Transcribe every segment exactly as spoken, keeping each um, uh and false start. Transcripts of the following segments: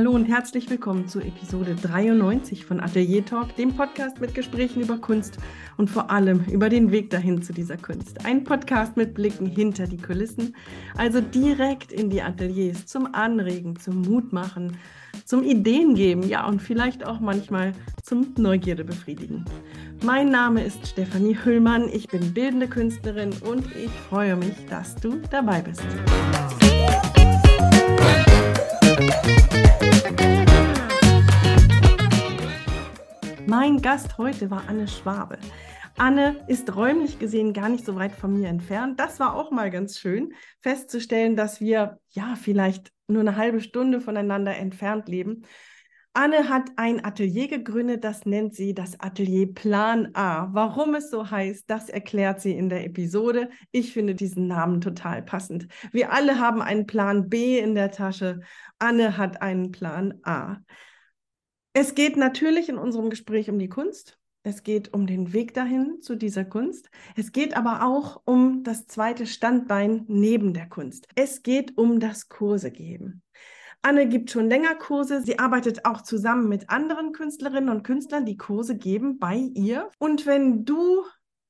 Hallo und herzlich willkommen zu Episode dreiundneunzig von Atelier Talk, dem Podcast mit Gesprächen über Kunst und vor allem über den Weg dahin zu dieser Kunst. Ein Podcast mit Blicken hinter die Kulissen, also direkt in die Ateliers zum Anregen, zum Mutmachen, zum Ideen geben, ja, und vielleicht auch manchmal zum Neugierde befriedigen. Mein Name ist Stefanie Hüllmann, ich bin bildende Künstlerin und ich freue mich, dass du dabei bist. Mein Gast heute war Anne Schwabe. Anne ist räumlich gesehen gar nicht so weit von mir entfernt. Das war auch mal ganz schön, festzustellen, dass wir ja vielleicht nur eine halbe Stunde voneinander entfernt leben. Anne hat ein Atelier gegründet, das nennt sie das Atelier Plan A. Warum es so heißt, das erklärt sie in der Episode. Ich finde diesen Namen total passend. Wir alle haben einen Plan B in der Tasche. Anne hat einen Plan A. Es geht natürlich in unserem Gespräch um die Kunst, es geht um den Weg dahin zu dieser Kunst, es geht aber auch um das zweite Standbein neben der Kunst. Es geht um das Kurse geben. Anne gibt schon länger Kurse, sie arbeitet auch zusammen mit anderen Künstlerinnen und Künstlern, die Kurse geben bei ihr. Und wenn du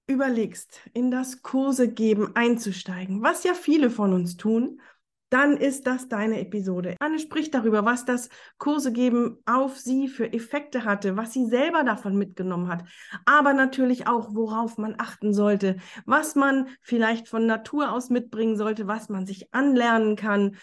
überlegst, in das Kurse geben einzusteigen, was ja viele von uns tun, dann ist das deine Episode. Anne spricht darüber, was das Kursegeben auf sie für Effekte hatte, was sie selber davon mitgenommen hat, aber natürlich auch, worauf man achten sollte, was man vielleicht von Natur aus mitbringen sollte, was man sich anlernen kann.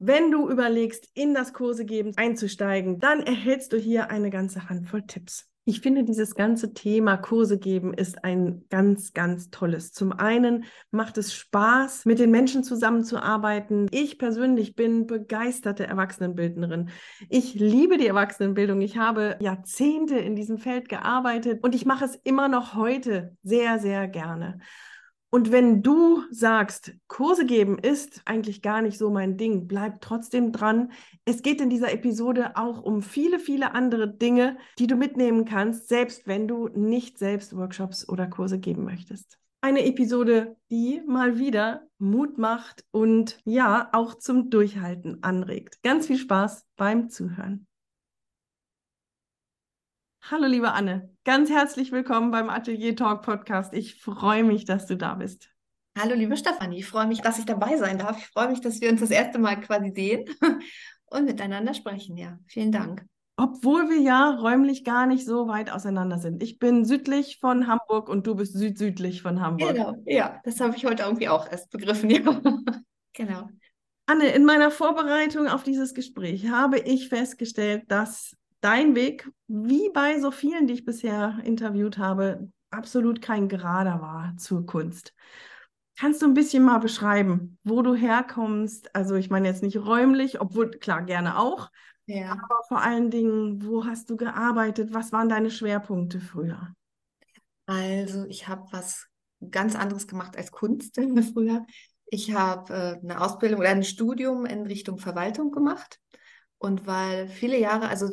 Wenn du überlegst, in das Kursegeben einzusteigen, dann erhältst du hier eine ganze Handvoll Tipps. Ich finde, dieses ganze Thema Kurse geben ist ein ganz, ganz tolles. Zum einen macht es Spaß, mit den Menschen zusammenzuarbeiten. Ich persönlich bin begeisterte Erwachsenenbildnerin. Ich liebe die Erwachsenenbildung. Ich habe Jahrzehnte in diesem Feld gearbeitet und ich mache es immer noch heute sehr, sehr gerne. Und wenn du sagst, Kurse geben ist eigentlich gar nicht so mein Ding, bleib trotzdem dran. Es geht in dieser Episode auch um viele, viele andere Dinge, die du mitnehmen kannst, selbst wenn du nicht selbst Workshops oder Kurse geben möchtest. Eine Episode, die mal wieder Mut macht und ja, auch zum Durchhalten anregt. Ganz viel Spaß beim Zuhören. Hallo liebe Anne, ganz herzlich willkommen beim Atelier Talk Podcast. Ich freue mich, dass du da bist. Hallo liebe Stefanie, ich freue mich, dass ich dabei sein darf. Ich freue mich, dass wir uns das erste Mal quasi sehen und miteinander sprechen. Ja, vielen Dank. Obwohl wir ja räumlich gar nicht so weit auseinander sind. Ich bin südlich von Hamburg und du bist südsüdlich von Hamburg. Genau, ja, das habe ich heute irgendwie auch erst begriffen. Ja. Genau. Anne, in meiner Vorbereitung auf dieses Gespräch habe ich festgestellt, dass dein Weg, wie bei so vielen, die ich bisher interviewt habe, absolut kein gerader war zur Kunst. Kannst du ein bisschen mal beschreiben, wo du herkommst? Also ich meine jetzt nicht räumlich, obwohl, klar, gerne auch. Ja. Aber vor allen Dingen, wo hast du gearbeitet? Was waren deine Schwerpunkte früher? Also ich habe was ganz anderes gemacht als Kunst früher. Ich habe äh, eine Ausbildung oder ein Studium in Richtung Verwaltung gemacht. Und weil viele Jahre, also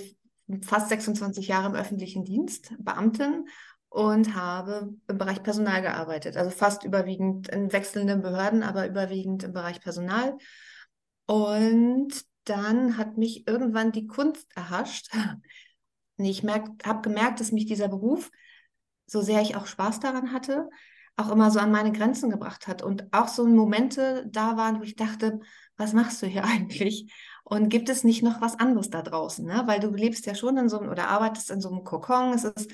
fast sechsundzwanzig Jahre im öffentlichen Dienst, Beamtin, und habe im Bereich Personal gearbeitet. Also fast überwiegend in wechselnden Behörden, aber überwiegend im Bereich Personal. Und dann hat mich irgendwann die Kunst erhascht. Ich habe gemerkt, dass mich dieser Beruf, so sehr ich auch Spaß daran hatte, auch immer so an meine Grenzen gebracht hat. Und auch so Momente da waren, wo ich dachte, was machst du hier eigentlich? Und gibt es nicht noch was anderes da draußen? Ne? Weil du lebst ja schon in so einem, oder arbeitest in so einem Kokon. Es ist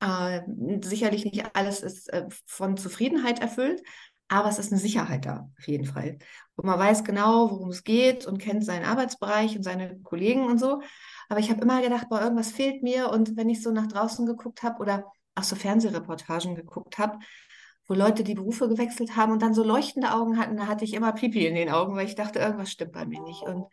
äh, sicherlich nicht alles ist äh, von Zufriedenheit erfüllt, aber es ist eine Sicherheit da, auf jeden Fall. Und man weiß genau, worum es geht und kennt seinen Arbeitsbereich und seine Kollegen und so. Aber ich habe immer gedacht, boah, irgendwas fehlt mir. Und wenn ich so nach draußen geguckt habe oder auch so Fernsehreportagen geguckt habe, wo Leute die Berufe gewechselt haben und dann so leuchtende Augen hatten, da hatte ich immer Pipi in den Augen, weil ich dachte, irgendwas stimmt bei mir nicht. Und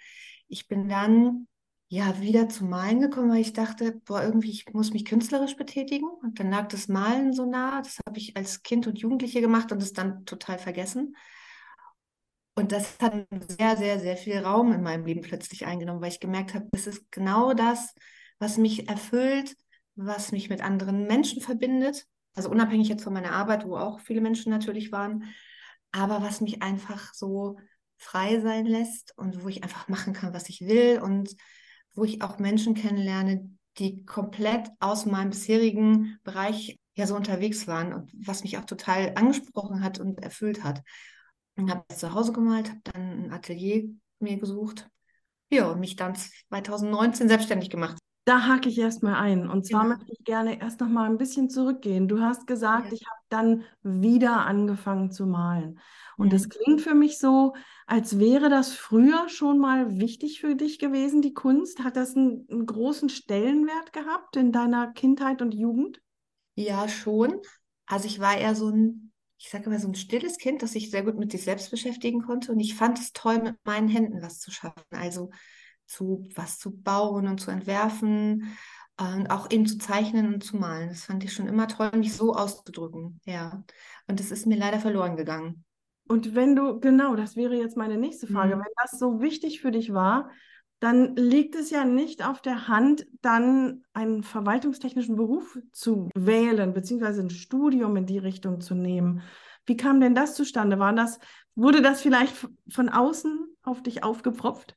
ich bin dann ja wieder zum Malen gekommen, weil ich dachte, boah, irgendwie, ich muss mich künstlerisch betätigen. Und dann lag das Malen so nah. Das habe ich als Kind und Jugendliche gemacht und es dann total vergessen. Und das hat sehr, sehr, sehr viel Raum in meinem Leben plötzlich eingenommen, weil ich gemerkt habe, das ist genau das, was mich erfüllt, was mich mit anderen Menschen verbindet. Also unabhängig jetzt von meiner Arbeit, wo auch viele Menschen natürlich waren, aber was mich einfach so frei sein lässt und wo ich einfach machen kann, was ich will und wo ich auch Menschen kennenlerne, die komplett aus meinem bisherigen Bereich ja so unterwegs waren und was mich auch total angesprochen hat und erfüllt hat. Und habe zu Hause gemalt, habe dann ein Atelier mir gesucht, ja, und mich dann zwanzig neunzehn selbstständig gemacht. Da hake ich erstmal ein. Und zwar genau. möchte ich gerne erst noch mal ein bisschen zurückgehen. Du hast gesagt, ja. ich habe dann wieder angefangen zu malen. Und ja. das klingt für mich so, als wäre das früher schon mal wichtig für dich gewesen, die Kunst. Hat das einen, einen großen Stellenwert gehabt in deiner Kindheit und Jugend? Ja, schon. Also ich war eher so ein, ich sage immer so ein stilles Kind, das sich sehr gut mit sich selbst beschäftigen konnte. Und ich fand es toll, mit meinen Händen was zu schaffen. Also zu was zu bauen und zu entwerfen und auch eben zu zeichnen und zu malen. Das fand ich schon immer toll, mich so auszudrücken. Ja. Und das ist mir leider verloren gegangen. Und wenn du, genau, das wäre jetzt meine nächste Frage, mhm. wenn das so wichtig für dich war, dann liegt es ja nicht auf der Hand, dann einen verwaltungstechnischen Beruf zu wählen, beziehungsweise ein Studium in die Richtung zu nehmen. Wie kam denn das zustande? War das, wurde das vielleicht von außen auf dich aufgepropft?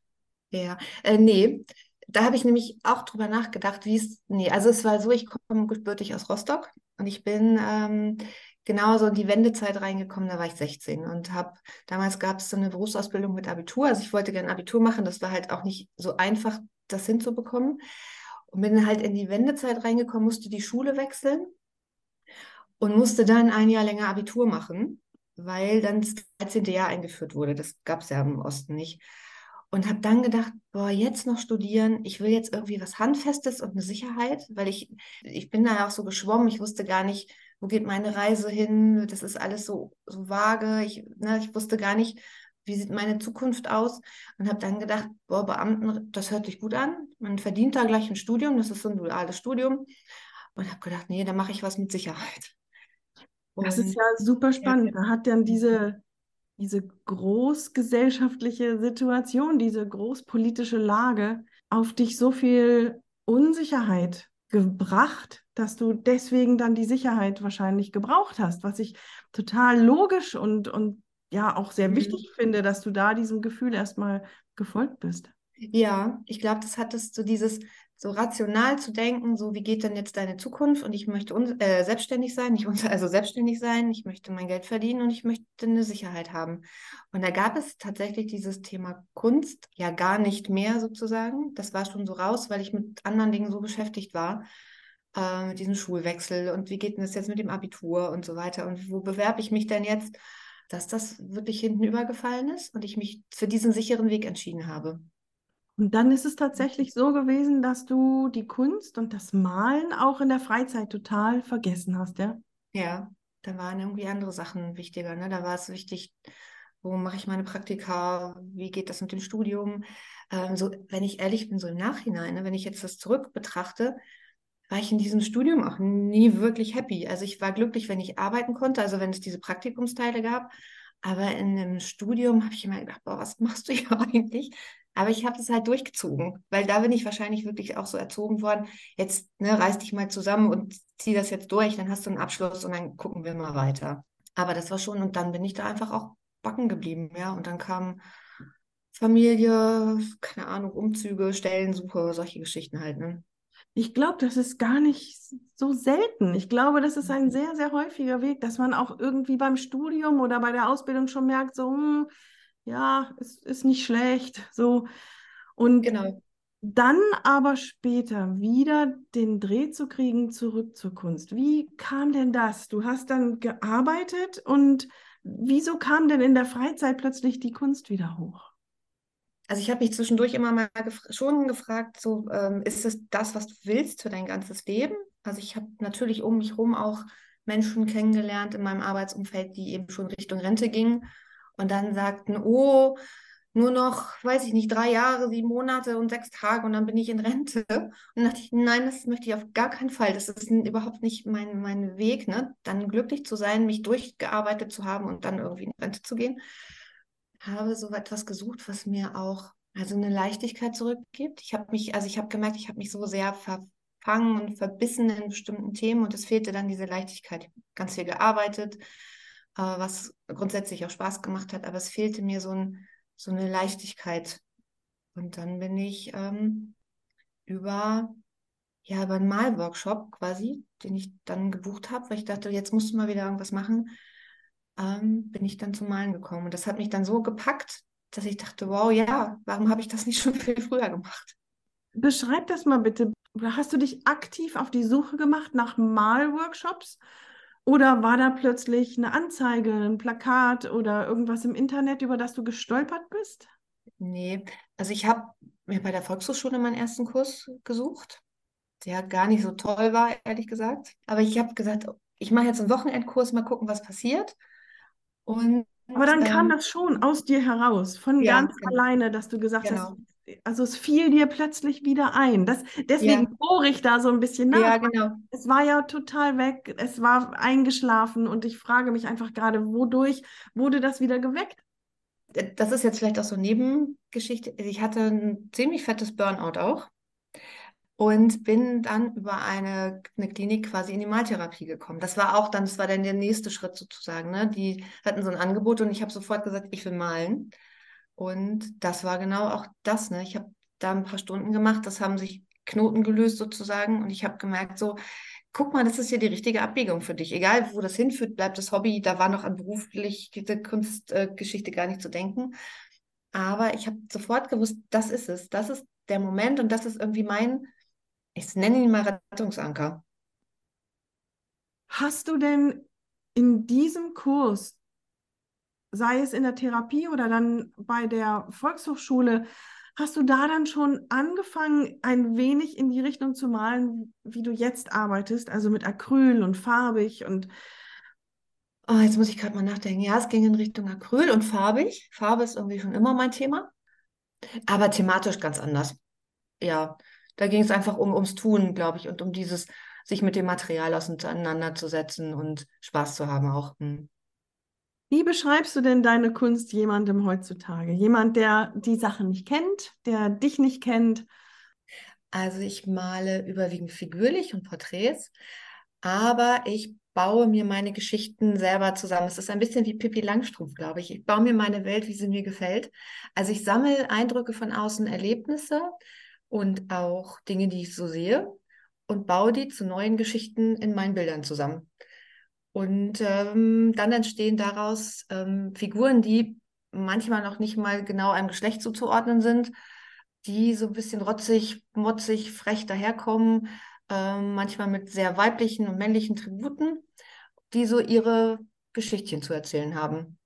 Ja, äh, nee, da habe ich nämlich auch drüber nachgedacht, wie es, nee, also es war so, ich komme gebürtig aus Rostock und ich bin ähm, genauso in die Wendezeit reingekommen, da war ich sechzehn und habe, damals gab es so eine Berufsausbildung mit Abitur, also ich wollte gerne Abitur machen, das war halt auch nicht so einfach, das hinzubekommen, und bin halt in die Wendezeit reingekommen, musste die Schule wechseln und musste dann ein Jahr länger Abitur machen, weil dann das dreizehnte Jahr eingeführt wurde, das gab es ja im Osten nicht. Und habe dann gedacht, boah, jetzt noch studieren, ich will jetzt irgendwie was Handfestes und eine Sicherheit, weil ich, ich bin da ja auch so geschwommen, ich wusste gar nicht, wo geht meine Reise hin, das ist alles so, so vage, ich, ne, ich wusste gar nicht, wie sieht meine Zukunft aus, und habe dann gedacht, boah, Beamten, das hört sich gut an, man verdient da gleich ein Studium, das ist so ein duales Studium, und habe gedacht, nee, da mache ich was mit Sicherheit. Und das ist ja super spannend, da hat dann diese... diese großgesellschaftliche Situation, diese großpolitische Lage auf dich so viel Unsicherheit gebracht, dass du deswegen dann die Sicherheit wahrscheinlich gebraucht hast, was ich total logisch und, und ja auch sehr wichtig finde, dass du da diesem Gefühl erstmal gefolgt bist. Ja, ich glaube, das hattest du, so dieses so rational zu denken, so wie geht denn jetzt deine Zukunft, und ich möchte un- äh, selbstständig sein, ich un- also selbstständig sein, ich möchte mein Geld verdienen und ich möchte eine Sicherheit haben. Und da gab es tatsächlich dieses Thema Kunst ja gar nicht mehr sozusagen. Das war schon so raus, weil ich mit anderen Dingen so beschäftigt war, äh, mit diesem Schulwechsel und wie geht denn das jetzt mit dem Abitur und so weiter und wo bewerbe ich mich denn jetzt, dass das wirklich hinten übergefallen ist und ich mich für diesen sicheren Weg entschieden habe. Und dann ist es tatsächlich so gewesen, dass du die Kunst und das Malen auch in der Freizeit total vergessen hast, ja? Ja, da waren irgendwie andere Sachen wichtiger, ne? Da war es wichtig, wo mache ich meine Praktika, wie geht das mit dem Studium? Ähm, so, wenn ich ehrlich bin, so im Nachhinein, ne? Wenn ich jetzt das zurück betrachte, war ich in diesem Studium auch nie wirklich happy. Also ich war glücklich, wenn ich arbeiten konnte, also wenn es diese Praktikumsteile gab. Aber in einem Studium habe ich immer gedacht, boah, was machst du hier eigentlich? Aber ich habe das halt durchgezogen, weil da bin ich wahrscheinlich wirklich auch so erzogen worden, jetzt ne, reiß dich mal zusammen und zieh das jetzt durch, dann hast du einen Abschluss und dann gucken wir mal weiter. Aber das war schon, und dann bin ich da einfach auch backen geblieben, ja, und dann kam Familie, keine Ahnung, Umzüge, Stellensuche, solche Geschichten halt, ne. Ich glaube, das ist gar nicht so selten. Ich glaube, das ist ein sehr, sehr häufiger Weg, dass man auch irgendwie beim Studium oder bei der Ausbildung schon merkt, so, hm, ja, es ist nicht schlecht. So. Und genau. Dann aber später wieder den Dreh zu kriegen, zurück zur Kunst. Wie kam denn das? Du hast dann gearbeitet, und wieso kam denn in der Freizeit plötzlich die Kunst wieder hoch? Also ich habe mich zwischendurch immer mal gef- schon gefragt, so ähm, ist es das, was du willst für dein ganzes Leben? Also ich habe natürlich um mich herum auch Menschen kennengelernt in meinem Arbeitsumfeld, die eben schon Richtung Rente gingen und dann sagten, oh, nur noch, weiß ich nicht, drei Jahre, sieben Monate und sechs Tage und dann bin ich in Rente. Und dann dachte ich, nein, das möchte ich auf gar keinen Fall. Das ist überhaupt nicht mein, mein Weg, ne? Dann glücklich zu sein, mich durchgearbeitet zu haben und dann irgendwie in Rente zu gehen. Habe so etwas gesucht, was mir auch also eine Leichtigkeit zurückgibt. Ich habe mich, also ich habe gemerkt, ich habe mich so sehr verfangen und verbissen in bestimmten Themen und es fehlte dann diese Leichtigkeit. Ich habe ganz viel gearbeitet, was grundsätzlich auch Spaß gemacht hat, aber es fehlte mir so, ein, so eine Leichtigkeit. Und dann bin ich ähm, über, ja, über einen Malworkshop quasi, den ich dann gebucht habe, weil ich dachte, jetzt musst du mal wieder irgendwas machen, ähm, bin ich dann zum Malen gekommen. Und das hat mich dann so gepackt, dass ich dachte, wow, ja, warum habe ich das nicht schon viel früher gemacht? Beschreib das mal bitte. Hast du dich aktiv auf die Suche gemacht nach Malworkshops? Oder war da plötzlich eine Anzeige, ein Plakat oder irgendwas im Internet, über das du gestolpert bist? Nee, also ich habe mir bei der Volkshochschule meinen ersten Kurs gesucht, der gar nicht so toll war, ehrlich gesagt. Aber ich habe gesagt, ich mache jetzt einen Wochenendkurs, mal gucken, was passiert. Und, Aber dann ähm, kam das schon aus dir heraus, von ja, ganz genau. alleine, dass du gesagt genau. hast, also es fiel dir plötzlich wieder ein. Das, deswegen ja. bohre ich da so ein bisschen nach. Ja, genau. Es war ja total weg, es war eingeschlafen und ich frage mich einfach gerade, wodurch wurde das wieder geweckt? Das ist jetzt vielleicht auch so eine Nebengeschichte. Ich hatte ein ziemlich fettes Burnout auch und bin dann über eine, eine Klinik quasi in die Maltherapie gekommen. Das war auch dann, das war dann der nächste Schritt sozusagen. Ne? Die hatten so ein Angebot und ich habe sofort gesagt, ich will malen. Und das war genau auch das. Ne? Ich habe da ein paar Stunden gemacht, das haben sich Knoten gelöst sozusagen und ich habe gemerkt so, guck mal, das ist hier die richtige Abbiegung für dich. Egal, wo das hinführt, bleibt das Hobby. Da war noch an berufliche Kunstgeschichte äh, gar nicht zu denken. Aber ich habe sofort gewusst, das ist es. Das ist der Moment und das ist irgendwie mein, ich nenne ihn mal Rettungsanker. Hast du denn in diesem Kurs, sei es in der Therapie oder dann bei der Volkshochschule, hast du da dann schon angefangen, ein wenig in die Richtung zu malen, wie du jetzt arbeitest, also mit Acryl und farbig und... Oh, jetzt muss ich gerade mal nachdenken. Ja, es ging in Richtung Acryl und farbig. Farbe ist irgendwie schon immer mein Thema, aber thematisch ganz anders. Ja, da ging es einfach um, ums Tun, glaube ich, und um dieses, sich mit dem Material auseinanderzusetzen und Spaß zu haben auch. Hm. Wie beschreibst du denn deine Kunst jemandem heutzutage? Jemand, der die Sachen nicht kennt, der dich nicht kennt? Also ich male überwiegend figürlich und Porträts, aber ich baue mir meine Geschichten selber zusammen. Es ist ein bisschen wie Pippi Langstrumpf, glaube ich. Ich baue mir meine Welt, wie sie mir gefällt. Also ich sammle Eindrücke von außen, Erlebnisse und auch Dinge, die ich so sehe und baue die zu neuen Geschichten in meinen Bildern zusammen. Und ähm, dann entstehen daraus ähm, Figuren, die manchmal noch nicht mal genau einem Geschlecht zuzuordnen sind, die so ein bisschen rotzig, motzig, frech daherkommen, ähm, manchmal mit sehr weiblichen und männlichen Tributen, die so ihre Geschichtchen zu erzählen haben.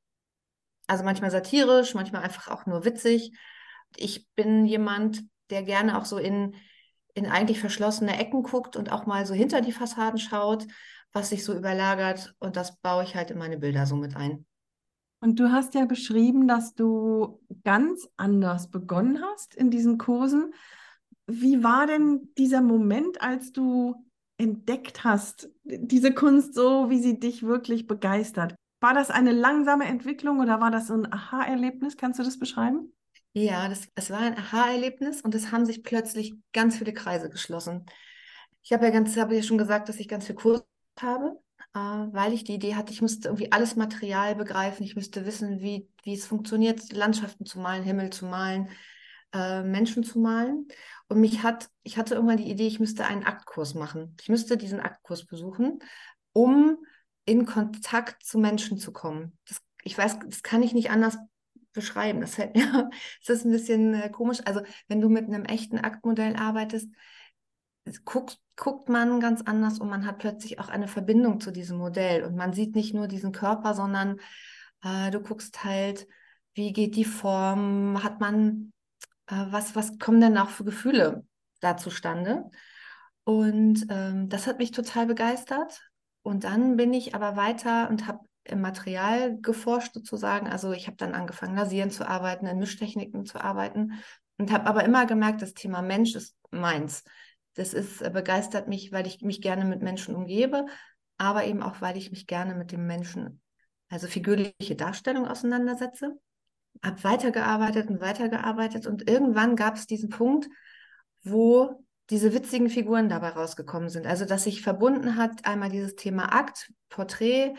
Also manchmal satirisch, manchmal einfach auch nur witzig. Ich bin jemand, der gerne auch so in, in eigentlich verschlossene Ecken guckt und auch mal so hinter die Fassaden schaut, was sich so überlagert, und das baue ich halt in meine Bilder so mit ein. Und du hast ja beschrieben, dass du ganz anders begonnen hast in diesen Kursen. Wie war denn dieser Moment, als du entdeckt hast, diese Kunst so, wie sie dich wirklich begeistert? War das eine langsame Entwicklung oder war das so ein Aha-Erlebnis? Kannst du das beschreiben? Ja, das, das war ein Aha-Erlebnis und es haben sich plötzlich ganz viele Kreise geschlossen. Ich habe ja, ganz, habe ja schon gesagt, dass ich ganz viele Kurse habe, weil ich die Idee hatte, ich müsste irgendwie alles Material begreifen, ich müsste wissen, wie, wie es funktioniert, Landschaften zu malen, Himmel zu malen, äh, Menschen zu malen. Und mich hat, ich hatte irgendwann die Idee, ich müsste einen Aktkurs machen. Ich müsste diesen Aktkurs besuchen, um in Kontakt zu Menschen zu kommen. Das, ich weiß, das kann ich nicht anders beschreiben. Das, ja, das ist ein bisschen äh, komisch. Also wenn du mit einem echten Aktmodell arbeitest, Guckt, guckt man ganz anders und man hat plötzlich auch eine Verbindung zu diesem Modell und man sieht nicht nur diesen Körper, sondern äh, du guckst halt, wie geht die Form, hat man, äh, was, was kommen denn auch für Gefühle da zustande? Und ähm, das hat mich total begeistert und dann bin ich aber weiter und habe im Material geforscht sozusagen, also ich habe dann angefangen, lasieren zu arbeiten, in Mischtechniken zu arbeiten und habe aber immer gemerkt, das Thema Mensch ist meins. Das ist, begeistert mich, weil ich mich gerne mit Menschen umgebe, aber eben auch, weil ich mich gerne mit dem Menschen, also figürliche Darstellung auseinandersetze. Habe weitergearbeitet und weitergearbeitet und irgendwann gab es diesen Punkt, wo diese witzigen Figuren dabei rausgekommen sind. Also, dass sich verbunden hat, einmal dieses Thema Akt, Porträt,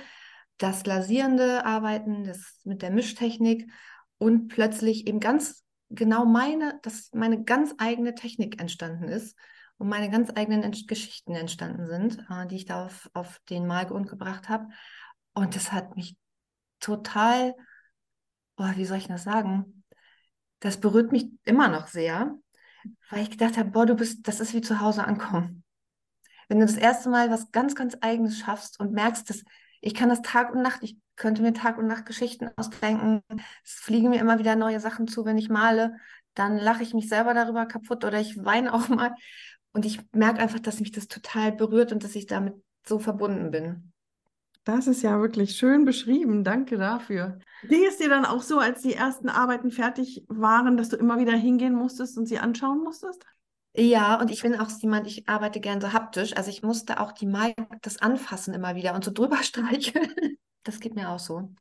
das lasierende Arbeiten, das mit der Mischtechnik und plötzlich eben ganz genau meine, dass meine ganz eigene Technik entstanden ist und meine ganz eigenen Ent- Geschichten entstanden sind, äh, die ich da auf, auf den Malgrund gebracht habe. Und das hat mich total, oh, wie soll ich das sagen, das berührt mich immer noch sehr, weil ich gedacht habe, boah, du bist, das ist wie zu Hause ankommen. Wenn du das erste Mal was ganz, ganz Eigenes schaffst und merkst, dass ich kann das Tag und Nacht, ich könnte mir Tag und Nacht Geschichten ausdenken, es fliegen mir immer wieder neue Sachen zu, wenn ich male, dann lache ich mich selber darüber kaputt oder ich weine auch mal. Und ich merke einfach, dass mich das total berührt und dass ich damit so verbunden bin. Das ist ja wirklich schön beschrieben, danke dafür. Ging es dir dann auch so, als die ersten Arbeiten fertig waren, dass du immer wieder hingehen musstest und sie anschauen musstest? Ja, und ich bin auch jemand, ich arbeite gern so haptisch, also ich musste auch die Mai das anfassen immer wieder und so drüber streicheln. Das geht mir auch so.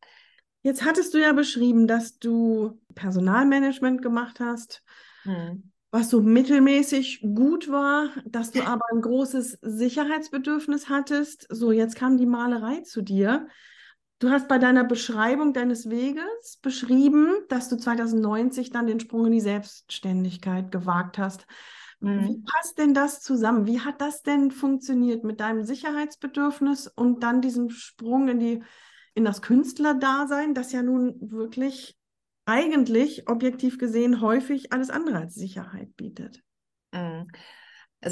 Jetzt hattest du ja beschrieben, dass du Personalmanagement gemacht hast, hm. was so mittelmäßig gut war, dass du aber ein großes Sicherheitsbedürfnis hattest. So, jetzt kam die Malerei zu dir. Du hast bei deiner Beschreibung deines Weges beschrieben, dass du zwanzig neunzig dann den Sprung in die Selbstständigkeit gewagt hast. Wie passt denn das zusammen? Wie hat das denn funktioniert mit deinem Sicherheitsbedürfnis und dann diesem Sprung in die, in das Künstlerdasein, das ja nun wirklich eigentlich objektiv gesehen häufig alles andere als Sicherheit bietet? Also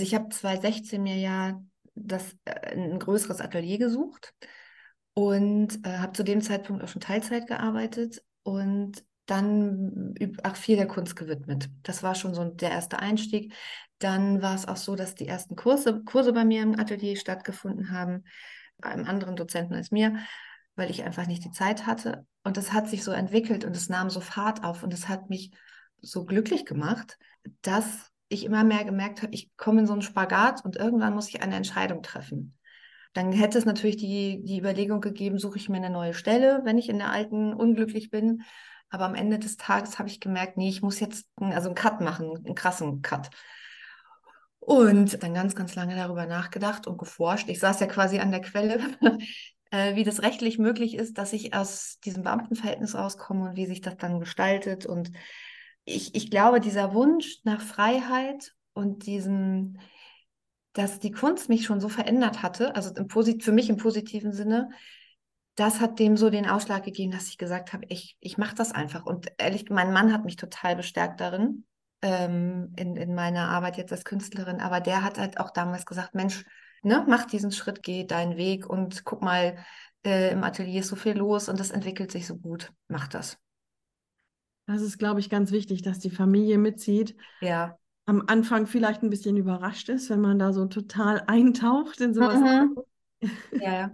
ich habe zwanzig sechzehn mir ja das, ein größeres Atelier gesucht und äh, habe zu dem Zeitpunkt auch schon Teilzeit gearbeitet und dann auch viel der Kunst gewidmet. Das war schon so der erste Einstieg. Dann war es auch so, dass die ersten Kurse, Kurse bei mir im Atelier stattgefunden haben, bei einem anderen Dozenten als mir, weil ich einfach nicht die Zeit hatte. Und das hat sich so entwickelt und es nahm so Fahrt auf und es hat mich so glücklich gemacht, dass ich immer mehr gemerkt habe, ich komme in so einen Spagat und irgendwann muss ich eine Entscheidung treffen. Dann hätte es natürlich die, die Überlegung gegeben, suche ich mir eine neue Stelle, wenn ich in der alten unglücklich bin. Aber am Ende des Tages habe ich gemerkt, nee, ich muss jetzt einen, also einen Cut machen, einen krassen Cut. Und dann ganz, ganz lange darüber nachgedacht und geforscht. Ich saß ja quasi an der Quelle, äh, wie das rechtlich möglich ist, dass ich aus diesem Beamtenverhältnis rauskomme und wie sich das dann gestaltet. Und ich, ich glaube, dieser Wunsch nach Freiheit und diesem, dass die Kunst mich schon so verändert hatte, also im Posit- für mich im positiven Sinne, das hat dem so den Ausschlag gegeben, dass ich gesagt habe, ich, ich mache das einfach. Und ehrlich, mein Mann hat mich total bestärkt darin, ähm, in, in meiner Arbeit jetzt als Künstlerin. Aber der hat halt auch damals gesagt, Mensch, ne, mach diesen Schritt, geh deinen Weg und guck mal, äh, im Atelier ist so viel los und das entwickelt sich so gut, mach das. Das ist, glaube ich, ganz wichtig, dass die Familie mitzieht. Ja. Am Anfang vielleicht ein bisschen überrascht ist, wenn man da so total eintaucht in sowas. Mhm. Ja, ja.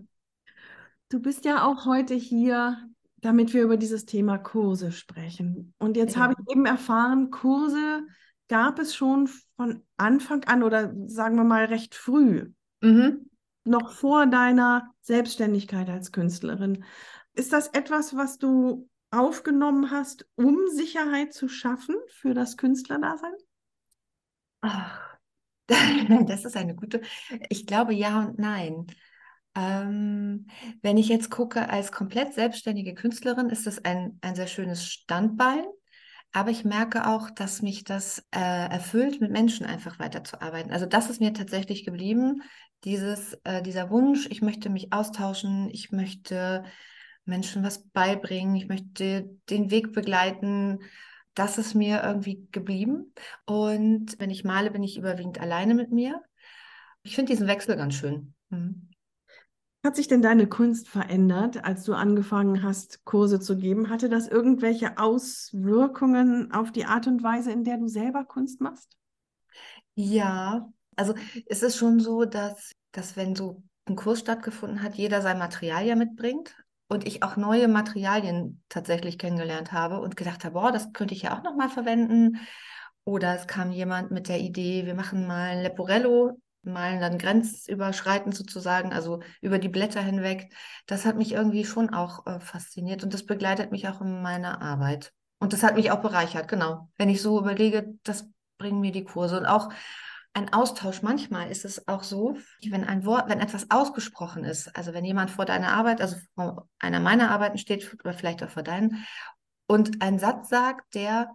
Du bist ja auch heute hier, damit wir über dieses Thema Kurse sprechen. Und jetzt ja. habe ich eben erfahren, Kurse gab es schon von Anfang an oder sagen wir mal recht früh, mhm. noch vor deiner Selbstständigkeit als Künstlerin. Ist das etwas, was du aufgenommen hast, um Sicherheit zu schaffen für das Künstlerdasein? Ach, das ist eine gute... Ich glaube, ja und nein. Wenn ich jetzt gucke, als komplett selbstständige Künstlerin ist das ein, ein sehr schönes Standbein, aber ich merke auch, dass mich das äh, erfüllt, mit Menschen einfach weiterzuarbeiten. Also das ist mir tatsächlich geblieben, dieses, äh, dieser Wunsch, ich möchte mich austauschen, ich möchte Menschen was beibringen, ich möchte den Weg begleiten, das ist mir irgendwie geblieben. Und wenn ich male, bin ich überwiegend alleine mit mir. Ich finde diesen Wechsel ganz schön. Mhm. Hat sich denn deine Kunst verändert, als du angefangen hast, Kurse zu geben? Hatte das irgendwelche Auswirkungen auf die Art und Weise, in der du selber Kunst machst? Ja, also es ist schon so, dass, dass wenn so ein Kurs stattgefunden hat, jeder sein Material ja mitbringt und ich auch neue Materialien tatsächlich kennengelernt habe und gedacht habe, boah, das könnte ich ja auch nochmal verwenden. Oder es kam jemand mit der Idee, wir machen mal ein Leporello, malen dann grenzüberschreitend sozusagen, also über die Blätter hinweg. Das hat mich irgendwie schon auch äh, fasziniert und das begleitet mich auch in meiner Arbeit. Und das hat mich auch bereichert, genau. Wenn ich so überlege, das bringen mir die Kurse. Und auch ein Austausch, manchmal ist es auch so, wenn ein Wort, wenn etwas ausgesprochen ist, also wenn jemand vor deiner Arbeit, also vor einer meiner Arbeiten steht, oder vielleicht auch vor deinen, und einen Satz sagt, der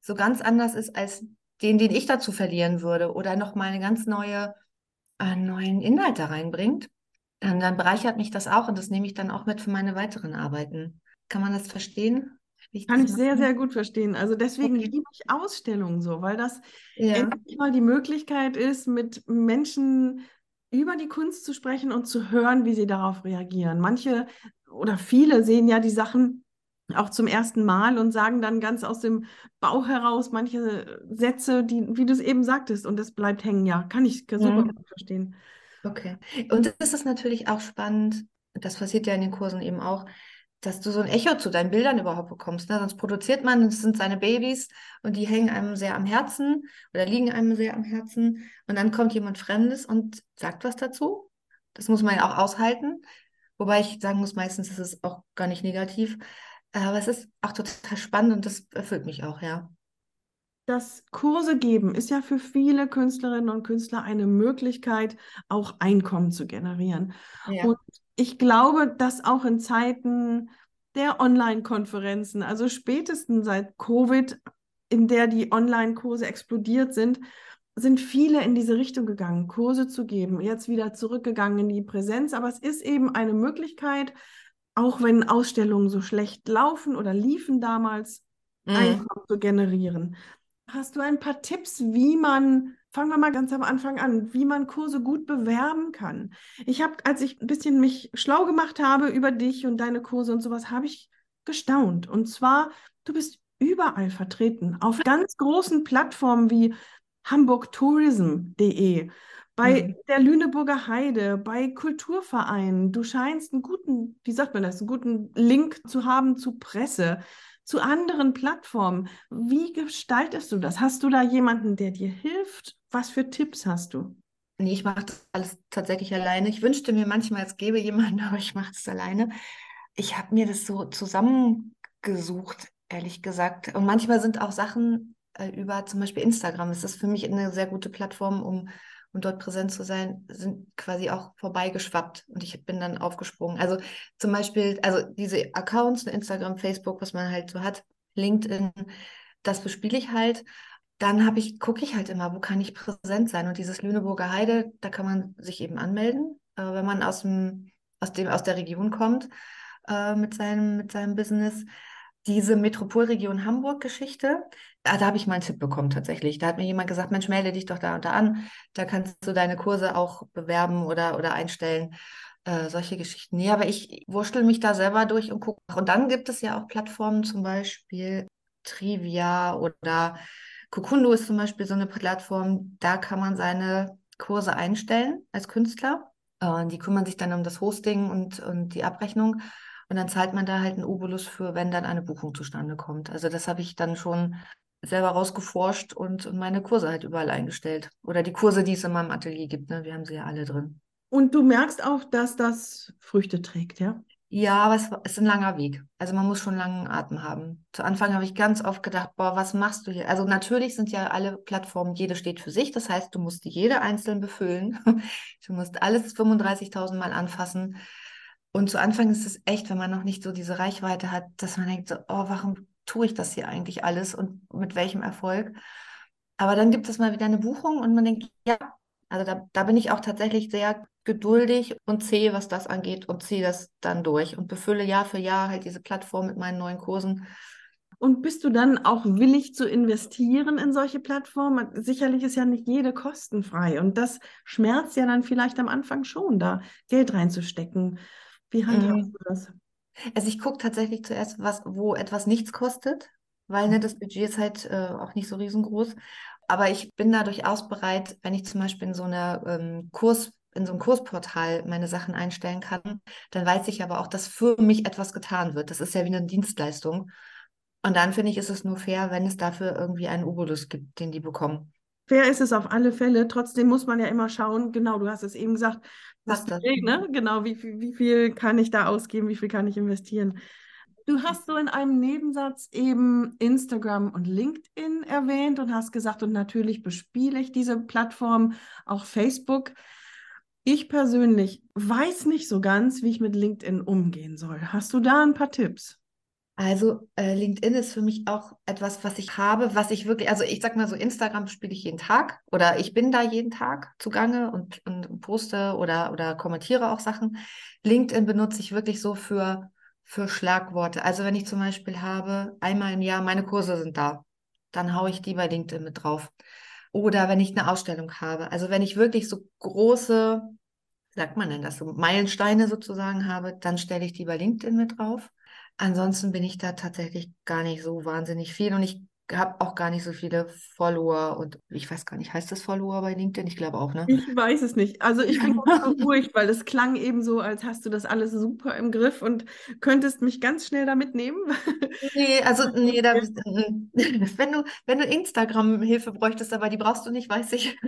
so ganz anders ist als den, den ich dazu verlieren würde, oder nochmal eine ganz neue, äh, neuen Inhalt da reinbringt, dann, dann bereichert mich das auch, und das nehme ich dann auch mit für meine weiteren Arbeiten. Kann man das verstehen? Ich Kann ich machen? sehr, sehr gut verstehen. Also deswegen okay. liebe ich Ausstellungen so, weil das ja. endlich mal die Möglichkeit ist, mit Menschen über die Kunst zu sprechen und zu hören, wie sie darauf reagieren. Manche oder viele sehen ja die Sachen auch zum ersten Mal und sagen dann ganz aus dem Bauch heraus manche Sätze, die, wie du es eben sagtest, und das bleibt hängen. Ja, kann ich super ja. verstehen. Okay. Und es ist natürlich auch spannend, das passiert ja in den Kursen eben auch, dass du so ein Echo zu deinen Bildern überhaupt bekommst. Ne? Sonst produziert man, das sind seine Babys und die hängen einem sehr am Herzen oder liegen einem sehr am Herzen, und dann kommt jemand Fremdes und sagt was dazu. Das muss man ja auch aushalten. Wobei ich sagen muss, meistens ist es auch gar nicht negativ. Aber es ist auch total spannend und das erfüllt mich auch, ja. Das Kurse geben ist ja für viele Künstlerinnen und Künstler eine Möglichkeit, auch Einkommen zu generieren. Ja. Und ich glaube, dass auch in Zeiten der Online-Konferenzen, also spätestens seit Covid, in der die Online-Kurse explodiert sind, sind viele in diese Richtung gegangen, Kurse zu geben, jetzt wieder zurückgegangen in die Präsenz. Aber es ist eben eine Möglichkeit, auch wenn Ausstellungen so schlecht laufen oder liefen damals, mhm. Einkommen zu generieren. Hast du ein paar Tipps, wie man, fangen wir mal ganz am Anfang an, wie man Kurse gut bewerben kann? Ich habe, als ich ein bisschen mich schlau gemacht habe über dich und deine Kurse und sowas, habe ich gestaunt. Und zwar, du bist überall vertreten, auf ganz großen Plattformen wie hamburg tourism punkt de, bei mhm. der Lüneburger Heide, bei Kulturvereinen. Du scheinst einen guten, wie sagt man das, einen guten Link zu haben zu Presse, zu anderen Plattformen. Wie gestaltest du das? Hast du da jemanden, der dir hilft? Was für Tipps hast du? Nee, ich mache das alles tatsächlich alleine. Ich wünschte mir manchmal, es gäbe jemanden, aber ich mache es alleine. Ich habe mir das so zusammengesucht, ehrlich gesagt. Und manchmal sind auch Sachen äh, über zum Beispiel Instagram. Es ist für mich eine sehr gute Plattform, um, um dort präsent zu sein, sind quasi auch vorbeigeschwappt und ich bin dann aufgesprungen. Also zum Beispiel, also diese Accounts, Instagram, Facebook, was man halt so hat, LinkedIn, das bespiele ich halt. Dann habe ich, gucke ich halt immer, wo kann ich präsent sein? Und dieses Lüneburger Heide, da kann man sich eben anmelden, äh, wenn man aus dem, aus dem, aus der Region kommt äh, mit seinem, mit seinem Business. Diese Metropolregion Hamburg-Geschichte, da, da habe ich mal einen Tipp bekommen tatsächlich. Da hat mir jemand gesagt, Mensch, melde dich doch da und da an. Da kannst du deine Kurse auch bewerben oder, oder einstellen. Äh, solche Geschichten. Nee, aber ich wurschtel mich da selber durch und gucke. Und dann gibt es ja auch Plattformen, zum Beispiel Trivia oder Kukundo ist zum Beispiel so eine Plattform. Da kann man seine Kurse einstellen als Künstler. Äh, die kümmern sich dann um das Hosting und, und die Abrechnung. Und dann zahlt man da halt einen Obolus für, wenn dann eine Buchung zustande kommt. Also das habe ich dann schon selber rausgeforscht und, und meine Kurse halt überall eingestellt. Oder die Kurse, die es in meinem Atelier gibt, ne? Wir haben sie ja alle drin. Und du merkst auch, dass das Früchte trägt, ja? Ja, aber es ist ein langer Weg. Also man muss schon langen Atem haben. Zu Anfang habe ich ganz oft gedacht, boah, was machst du hier? Also natürlich sind ja alle Plattformen, jede steht für sich. Das heißt, du musst jede einzeln befüllen. Du musst alles fünfunddreißigtausend Mal anfassen. Und zu Anfang ist es echt, wenn man noch nicht so diese Reichweite hat, dass man denkt, so, oh, warum tue ich das hier eigentlich alles und mit welchem Erfolg? Aber dann gibt es mal wieder eine Buchung und man denkt, ja, also da, da bin ich auch tatsächlich sehr geduldig und zäh, was das angeht und ziehe das dann durch und befülle Jahr für Jahr halt diese Plattform mit meinen neuen Kursen. Und bist du dann auch willig zu investieren in solche Plattformen? Sicherlich ist ja nicht jede kostenfrei und das schmerzt ja dann vielleicht am Anfang schon, da Geld reinzustecken. Wie handhabst du das? Also ich gucke tatsächlich zuerst, was, wo etwas nichts kostet, weil ne, das Budget ist halt äh, auch nicht so riesengroß. Aber ich bin da durchaus bereit, wenn ich zum Beispiel in so einer ähm, Kurs, in so einem Kursportal meine Sachen einstellen kann, dann weiß ich aber auch, dass für mich etwas getan wird. Das ist ja wie eine Dienstleistung. Und dann finde ich, ist es nur fair, wenn es dafür irgendwie einen Obolus gibt, den die bekommen. Fair ist es auf alle Fälle. Trotzdem muss man ja immer schauen, genau, du hast es eben gesagt, was das Budget, ne? Genau, wie, wie, wie viel kann ich da ausgeben, wie viel kann ich investieren. Du hast so in einem Nebensatz eben Instagram und LinkedIn erwähnt und hast gesagt, und natürlich bespiele ich diese Plattform, auch Facebook. Ich persönlich weiß nicht so ganz, wie ich mit LinkedIn umgehen soll. Hast du da ein paar Tipps? Also äh, LinkedIn ist für mich auch etwas, was ich habe, was ich wirklich, also ich sag mal so, Instagram spiele ich jeden Tag oder ich bin da jeden Tag zugange und, und poste oder, oder kommentiere auch Sachen. LinkedIn benutze ich wirklich so für, für Schlagworte. Also wenn ich zum Beispiel habe, einmal im Jahr, meine Kurse sind da, dann haue ich die bei LinkedIn mit drauf. Oder wenn ich eine Ausstellung habe. Also wenn ich wirklich so große, sagt man denn das, so Meilensteine sozusagen habe, dann stelle ich die bei LinkedIn mit drauf. Ansonsten bin ich da tatsächlich gar nicht so wahnsinnig viel und ich habe auch gar nicht so viele Follower und ich weiß gar nicht, heißt das Follower bei LinkedIn? Ich glaube auch, ne? Ich weiß es nicht. Also ich bin ganz beruhigt, weil es klang eben so, als hast du das alles super im Griff und könntest mich ganz schnell da mitnehmen. Nee, also nee, da, wenn du, wenn du Instagram-Hilfe bräuchtest, aber die brauchst du nicht, weiß ich.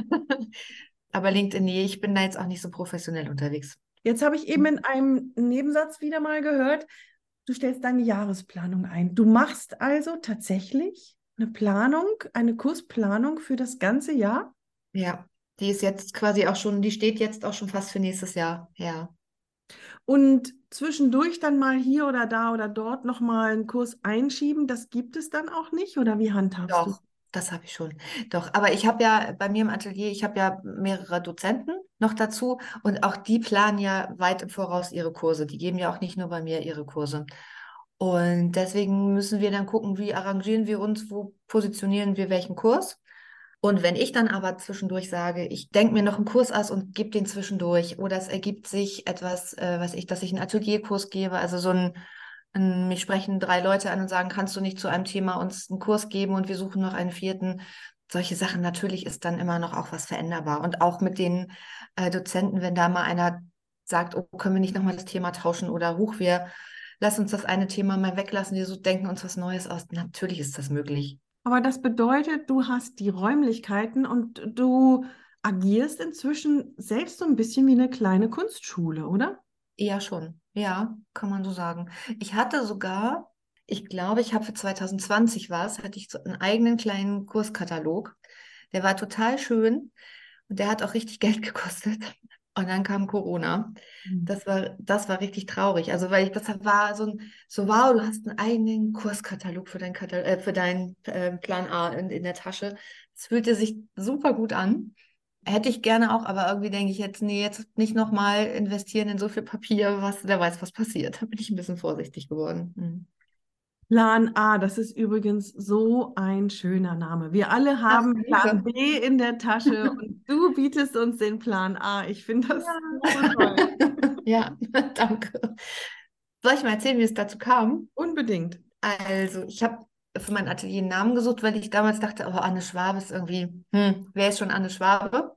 Aber LinkedIn, nee, ich bin da jetzt auch nicht so professionell unterwegs. Jetzt habe ich eben in einem Nebensatz wieder mal gehört, du stellst deine Jahresplanung ein. Du machst also tatsächlich eine Planung, eine Kursplanung für das ganze Jahr? Ja, die ist jetzt quasi auch schon, die steht jetzt auch schon fast für nächstes Jahr. Ja. Und zwischendurch dann mal hier oder da oder dort nochmal einen Kurs einschieben, das gibt es dann auch nicht? Oder wie handhabst Doch, du? Doch, das habe ich schon. Doch, aber ich habe ja bei mir im Atelier, ich habe ja mehrere Dozenten noch dazu und auch die planen ja weit im Voraus ihre Kurse. Die geben ja auch nicht nur bei mir ihre Kurse. Und deswegen müssen wir dann gucken, wie arrangieren wir uns, wo positionieren wir welchen Kurs. Und wenn ich dann aber zwischendurch sage, ich denke mir noch einen Kurs aus und gebe den zwischendurch oder es ergibt sich etwas, äh, was ich, dass ich einen Atelierkurs gebe, also so ein, ein, mich sprechen drei Leute an und sagen, kannst du nicht zu einem Thema uns einen Kurs geben und wir suchen noch einen vierten. Solche Sachen, natürlich ist dann immer noch auch was veränderbar. Und auch mit den äh, Dozenten, wenn da mal einer sagt, oh, können wir nicht nochmal das Thema tauschen oder huch, wir lassen uns das eine Thema mal weglassen, wir so denken uns was Neues aus. Natürlich ist das möglich. Aber das bedeutet, du hast die Räumlichkeiten und du agierst inzwischen selbst so ein bisschen wie eine kleine Kunstschule, oder? Ja, schon. Ja, kann man so sagen. Ich hatte sogar... Ich glaube, ich habe für zwanzig zwanzig war es, hatte ich so einen eigenen kleinen Kurskatalog. Der war total schön und der hat auch richtig Geld gekostet. Und dann kam Corona. Das war, das war richtig traurig. Also weil ich, das war so ein, so wow, du hast einen eigenen Kurskatalog für deinen Katalog, äh, für deinen äh, Plan A in, in der Tasche. Es fühlte sich super gut an. Hätte ich gerne auch, aber irgendwie denke ich jetzt, nee, jetzt nicht nochmal investieren in so viel Papier, was, wer weiß, was passiert. Da bin ich ein bisschen vorsichtig geworden. Mhm. Plan A, das ist übrigens so ein schöner Name. Wir alle haben Plan B in der Tasche und du bietest uns den Plan A. Ich finde das ja. so toll. Ja, danke. Soll ich mal erzählen, wie es dazu kam? Unbedingt. Also, ich habe für mein Atelier einen Namen gesucht, weil ich damals dachte, oh, Anne Schwabe ist irgendwie, hm, wer ist schon Anne Schwabe?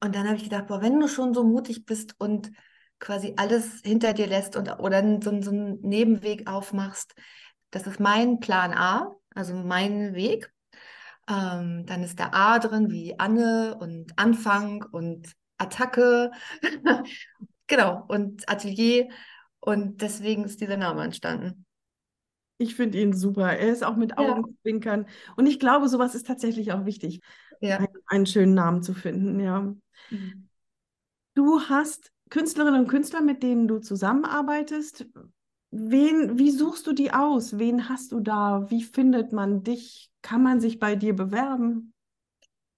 Und dann habe ich gedacht, boah, wenn du schon so mutig bist und quasi alles hinter dir lässt und oder so, so einen Nebenweg aufmachst, das ist mein Plan A, also mein Weg. Ähm, dann ist der A drin, wie Anne und Anfang und Attacke. Genau, und Atelier. Und deswegen ist dieser Name entstanden. Ich finde ihn super. Er ist auch mit Augenzwinkern. Ja. Und ich glaube, sowas ist tatsächlich auch wichtig, ja. einen, einen schönen Namen zu finden. Ja. Mhm. Du hast Künstlerinnen und Künstler, mit denen du zusammenarbeitest. Wen, wie suchst du die aus? Wen hast du da? Wie findet man dich? Kann man sich bei dir bewerben?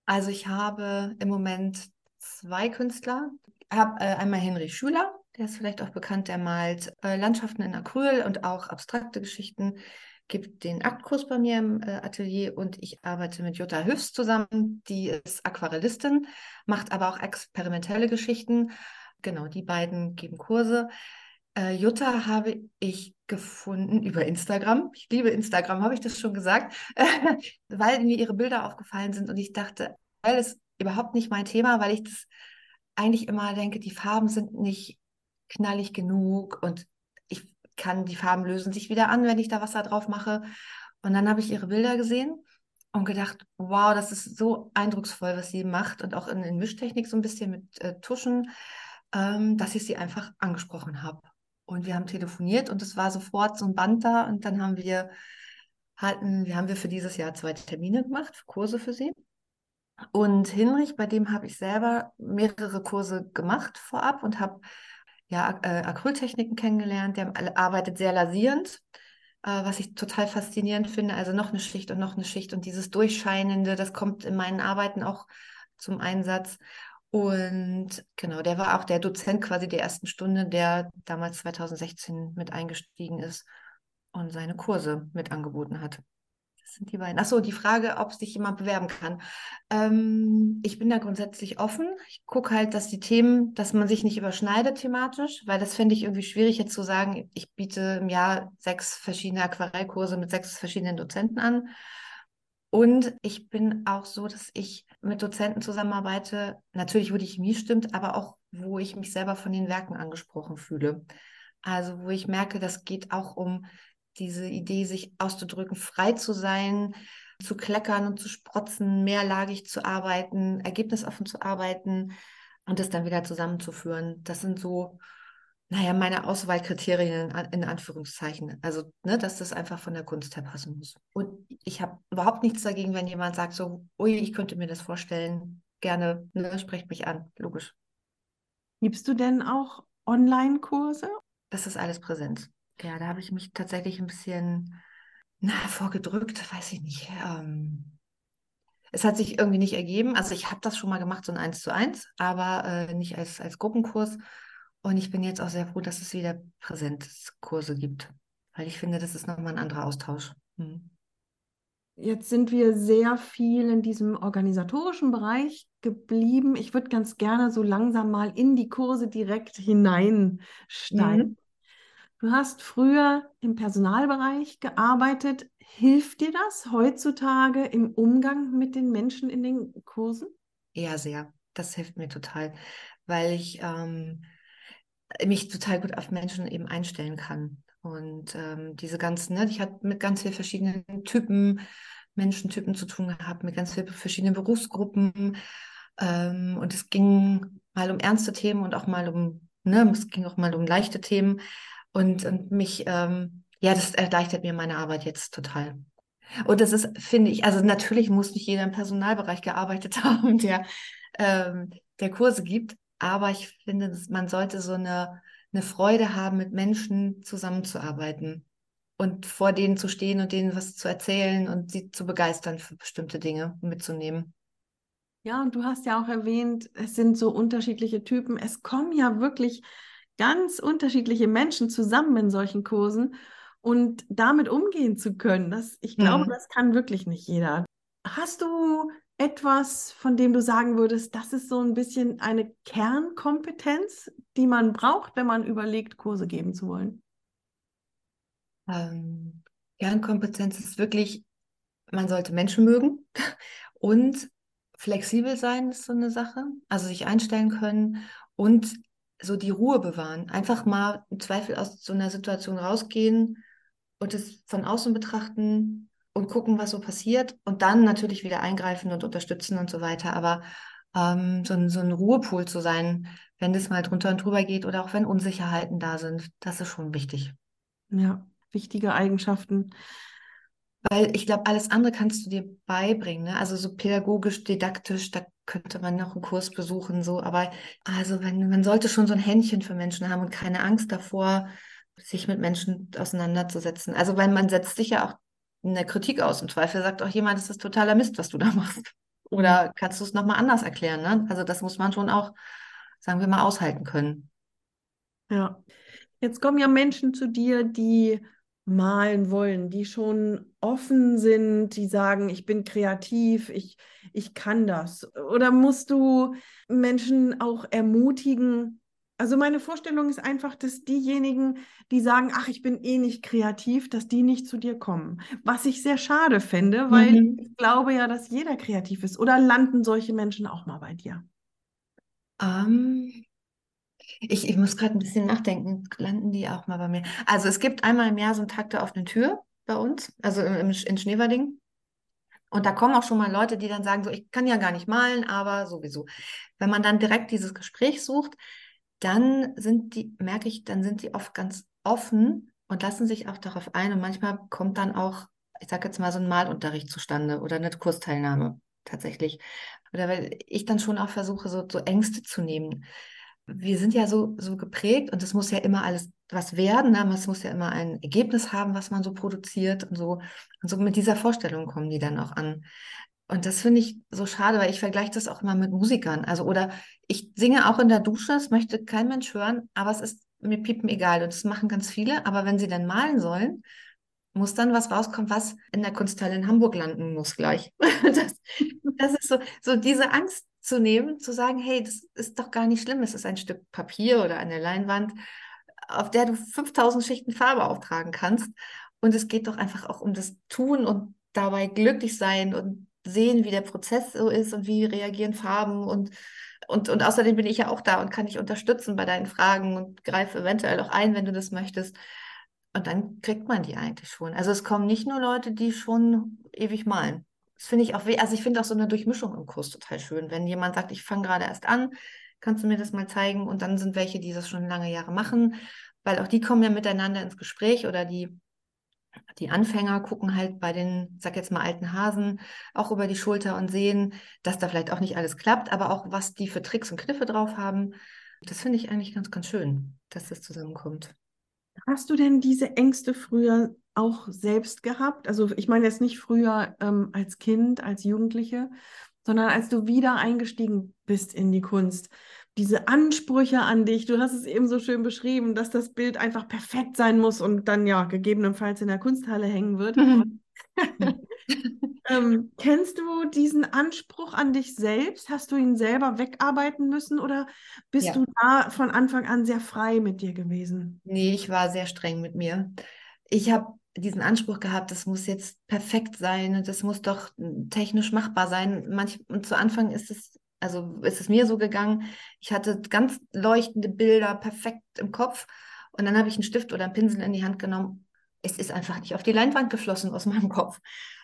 Also ich habe im Moment zwei Künstler. Ich habe äh, einmal Henry Schüler, der ist vielleicht auch bekannt, der malt äh, Landschaften in Acryl und auch abstrakte Geschichten, gibt den Aktkurs bei mir im äh, Atelier und ich arbeite mit Jutta Hüfs zusammen, die ist Aquarellistin, macht aber auch experimentelle Geschichten. Genau, die beiden geben Kurse. Jutta habe ich gefunden über Instagram. Ich liebe Instagram, habe ich das schon gesagt, weil mir ihre Bilder aufgefallen sind und ich dachte, das ist überhaupt nicht mein Thema, weil ich das eigentlich immer denke, die Farben sind nicht knallig genug und ich kann, die Farben lösen sich wieder an, wenn ich da Wasser drauf mache. Und dann habe ich ihre Bilder gesehen und gedacht, wow, das ist so eindrucksvoll, was sie macht und auch in, in Mischtechnik so ein bisschen mit äh, Tuschen, ähm, dass ich sie einfach angesprochen habe. Und wir haben telefoniert und es war sofort so ein Band da. Und dann haben wir, hatten, wir haben wir für dieses Jahr zwei Termine gemacht, Kurse für sie. Und Hinrich, bei dem habe ich selber mehrere Kurse gemacht vorab und habe ja, Acryltechniken kennengelernt. Der arbeitet sehr lasierend, äh, was ich total faszinierend finde. Also noch eine Schicht und noch eine Schicht und dieses Durchscheinende, das kommt in meinen Arbeiten auch zum Einsatz. Und genau, der war auch der Dozent quasi der ersten Stunde, der damals zweitausendsechzehn mit eingestiegen ist und seine Kurse mit angeboten hat. Das sind die beiden. Achso, die Frage, ob sich jemand bewerben kann. Ähm, ich bin da grundsätzlich offen. Ich gucke halt, dass die Themen, dass man sich nicht überschneidet thematisch, weil das finde ich irgendwie schwierig, jetzt zu sagen, ich biete im Jahr sechs verschiedene Aquarellkurse mit sechs verschiedenen Dozenten an. Und ich bin auch so, dass ich mit Dozenten zusammenarbeite, natürlich wo die Chemie stimmt, aber auch wo ich mich selber von den Werken angesprochen fühle. Also wo ich merke, das geht auch um diese Idee, sich auszudrücken, frei zu sein, zu kleckern und zu sprotzen, mehrlagig zu arbeiten, ergebnisoffen zu arbeiten und das dann wieder zusammenzuführen. Das sind so, naja, meine Auswahlkriterien in Anführungszeichen. Also, ne, dass das einfach von der Kunst her passen muss. Und ich habe überhaupt nichts dagegen, wenn jemand sagt so, ui, ich könnte mir das vorstellen, gerne, ne, sprecht mich an, logisch. Gibst du denn auch Online-Kurse? Das ist alles Präsenz. Ja, da habe ich mich tatsächlich ein bisschen na, vorgedrückt, weiß ich nicht. Ähm, es hat sich irgendwie nicht ergeben. Also ich habe das schon mal gemacht, so ein eins zu eins, aber äh, nicht als, als Gruppenkurs. Und ich bin jetzt auch sehr froh, dass es wieder Präsenzkurse gibt, weil ich finde, das ist nochmal ein anderer Austausch. Hm. Jetzt sind wir sehr viel in diesem organisatorischen Bereich geblieben. Ich würde ganz gerne so langsam mal in die Kurse direkt hineinsteigen. Mhm. Du hast früher im Personalbereich gearbeitet. Hilft dir das heutzutage im Umgang mit den Menschen in den Kursen? Ja, sehr. Das hilft mir total, weil ich ähm, mich total gut auf Menschen eben einstellen kann. Und ähm, diese ganzen, ne, ich habe mit ganz vielen verschiedenen Typen, Menschentypen zu tun gehabt, mit ganz vielen verschiedenen Berufsgruppen. Ähm, und es ging mal um ernste Themen und auch mal um, ne, es ging auch mal um leichte Themen. Und, und mich, ähm, ja, das erleichtert mir meine Arbeit jetzt total. Und das ist, finde ich, also natürlich muss nicht jeder im Personalbereich gearbeitet haben, der, ähm, der Kurse gibt, aber ich finde, man sollte so eine, eine Freude haben, mit Menschen zusammenzuarbeiten und vor denen zu stehen und denen was zu erzählen und sie zu begeistern für bestimmte Dinge mitzunehmen. Ja, und du hast ja auch erwähnt, es sind so unterschiedliche Typen. Es kommen ja wirklich ganz unterschiedliche Menschen zusammen in solchen Kursen und damit umgehen zu können, das, ich glaube, mhm. das kann wirklich nicht jeder. Hast du etwas, von dem du sagen würdest, das ist so ein bisschen eine Kernkompetenz, die man braucht, wenn man überlegt, Kurse geben zu wollen? Ähm, Kernkompetenz ist wirklich, man sollte Menschen mögen und flexibel sein ist so eine Sache, also sich einstellen können und so die Ruhe bewahren, einfach mal im Zweifel aus so einer Situation rausgehen und es von außen betrachten und gucken, was so passiert und dann natürlich wieder eingreifen und unterstützen und so weiter, aber ähm, so, ein, so ein Ruhepool zu sein, wenn das mal drunter und drüber geht oder auch wenn Unsicherheiten da sind, das ist schon wichtig. Ja, wichtige Eigenschaften. Weil ich glaube, alles andere kannst du dir beibringen, ne? Also so pädagogisch, didaktisch, da könnte man noch einen Kurs besuchen, so. Aber also wenn, man sollte schon so ein Händchen für Menschen haben und keine Angst davor, sich mit Menschen auseinanderzusetzen. Also weil man setzt sich ja auch in der Kritik aus. Im Zweifel sagt auch jemand, das ist totaler Mist, was du da machst. Oder kannst du es nochmal anders erklären, ne? Also das muss man schon auch, sagen wir mal, aushalten können. Ja, jetzt kommen ja Menschen zu dir, die malen wollen, die schon offen sind, die sagen, ich bin kreativ, ich, ich kann das. Oder musst du Menschen auch ermutigen? Also meine Vorstellung ist einfach, dass diejenigen, die sagen, ach, ich bin eh nicht kreativ, dass die nicht zu dir kommen. Was ich sehr schade fände, weil mhm. ich glaube ja, dass jeder kreativ ist. Oder landen solche Menschen auch mal bei dir? Ähm... Um. Ich, ich muss gerade ein bisschen nachdenken, landen die auch mal bei mir? Also es gibt einmal im Jahr so einen Tag der offenen Tür bei uns, also im, im, in Schneverdingen. Und da kommen auch schon mal Leute, die dann sagen, so, ich kann ja gar nicht malen, aber sowieso. Wenn man dann direkt dieses Gespräch sucht, dann sind die, merke ich, dann sind die oft ganz offen und lassen sich auch darauf ein. Und manchmal kommt dann auch, ich sage jetzt mal, so ein Malunterricht zustande oder eine Kursteilnahme tatsächlich. Oder weil ich dann schon auch versuche, so, so Ängste zu nehmen. wir sind ja so, so geprägt und es muss ja immer alles was werden, aber es muss ja immer ein Ergebnis haben, was man so produziert und so. Und so mit dieser Vorstellung kommen die dann auch an. Und das finde ich so schade, weil ich vergleiche das auch immer mit Musikern. Also, oder ich singe auch in der Dusche, das möchte kein Mensch hören, aber es ist mir piepen egal. Und das machen ganz viele, aber wenn sie dann malen sollen, muss dann was rauskommen, was in der Kunsthalle in Hamburg landen muss gleich. Das, das ist so, so diese Angst zu nehmen, zu sagen, hey, das ist doch gar nicht schlimm, es ist ein Stück Papier oder eine Leinwand, auf der du fünftausend Schichten Farbe auftragen kannst. Und es geht doch einfach auch um das Tun und dabei glücklich sein und sehen, wie der Prozess so ist und wie reagieren Farben. Und, und, und außerdem bin ich ja auch da und kann dich unterstützen bei deinen Fragen und greife eventuell auch ein, wenn du das möchtest. Und dann kriegt man die eigentlich schon. Also es kommen nicht nur Leute, die schon ewig malen. Das finde ich auch, we- also ich finde auch so eine Durchmischung im Kurs total schön. Wenn jemand sagt, ich fange gerade erst an, kannst du mir das mal zeigen? Und dann sind welche, die das schon lange Jahre machen, weil auch die kommen ja miteinander ins Gespräch oder die, die Anfänger gucken halt bei den, sag jetzt mal, alten Hasen auch über die Schulter und sehen, dass da vielleicht auch nicht alles klappt, aber auch was die für Tricks und Kniffe drauf haben. Das finde ich eigentlich ganz, ganz schön, dass das zusammenkommt. Hast du denn diese Ängste früher auch selbst gehabt? Also ich meine jetzt nicht früher ähm, als Kind, als Jugendliche, sondern als du wieder eingestiegen bist in die Kunst. Diese Ansprüche an dich, du hast es eben so schön beschrieben, dass das Bild einfach perfekt sein muss und dann ja gegebenenfalls in der Kunsthalle hängen wird. Mhm. ähm, kennst du diesen Anspruch an dich selbst? Hast du ihn selber wegarbeiten müssen oder bist ja. du da von Anfang an sehr frei mit dir gewesen? Nee, ich war sehr streng mit mir. Ich habe diesen Anspruch gehabt, das muss jetzt perfekt sein und das muss doch technisch machbar sein. Manch, und zu Anfang ist es, also ist es mir so gegangen, ich hatte ganz leuchtende Bilder perfekt im Kopf und dann habe ich einen Stift oder einen Pinsel in die Hand genommen. Es ist einfach nicht auf die Leinwand geflossen aus meinem Kopf.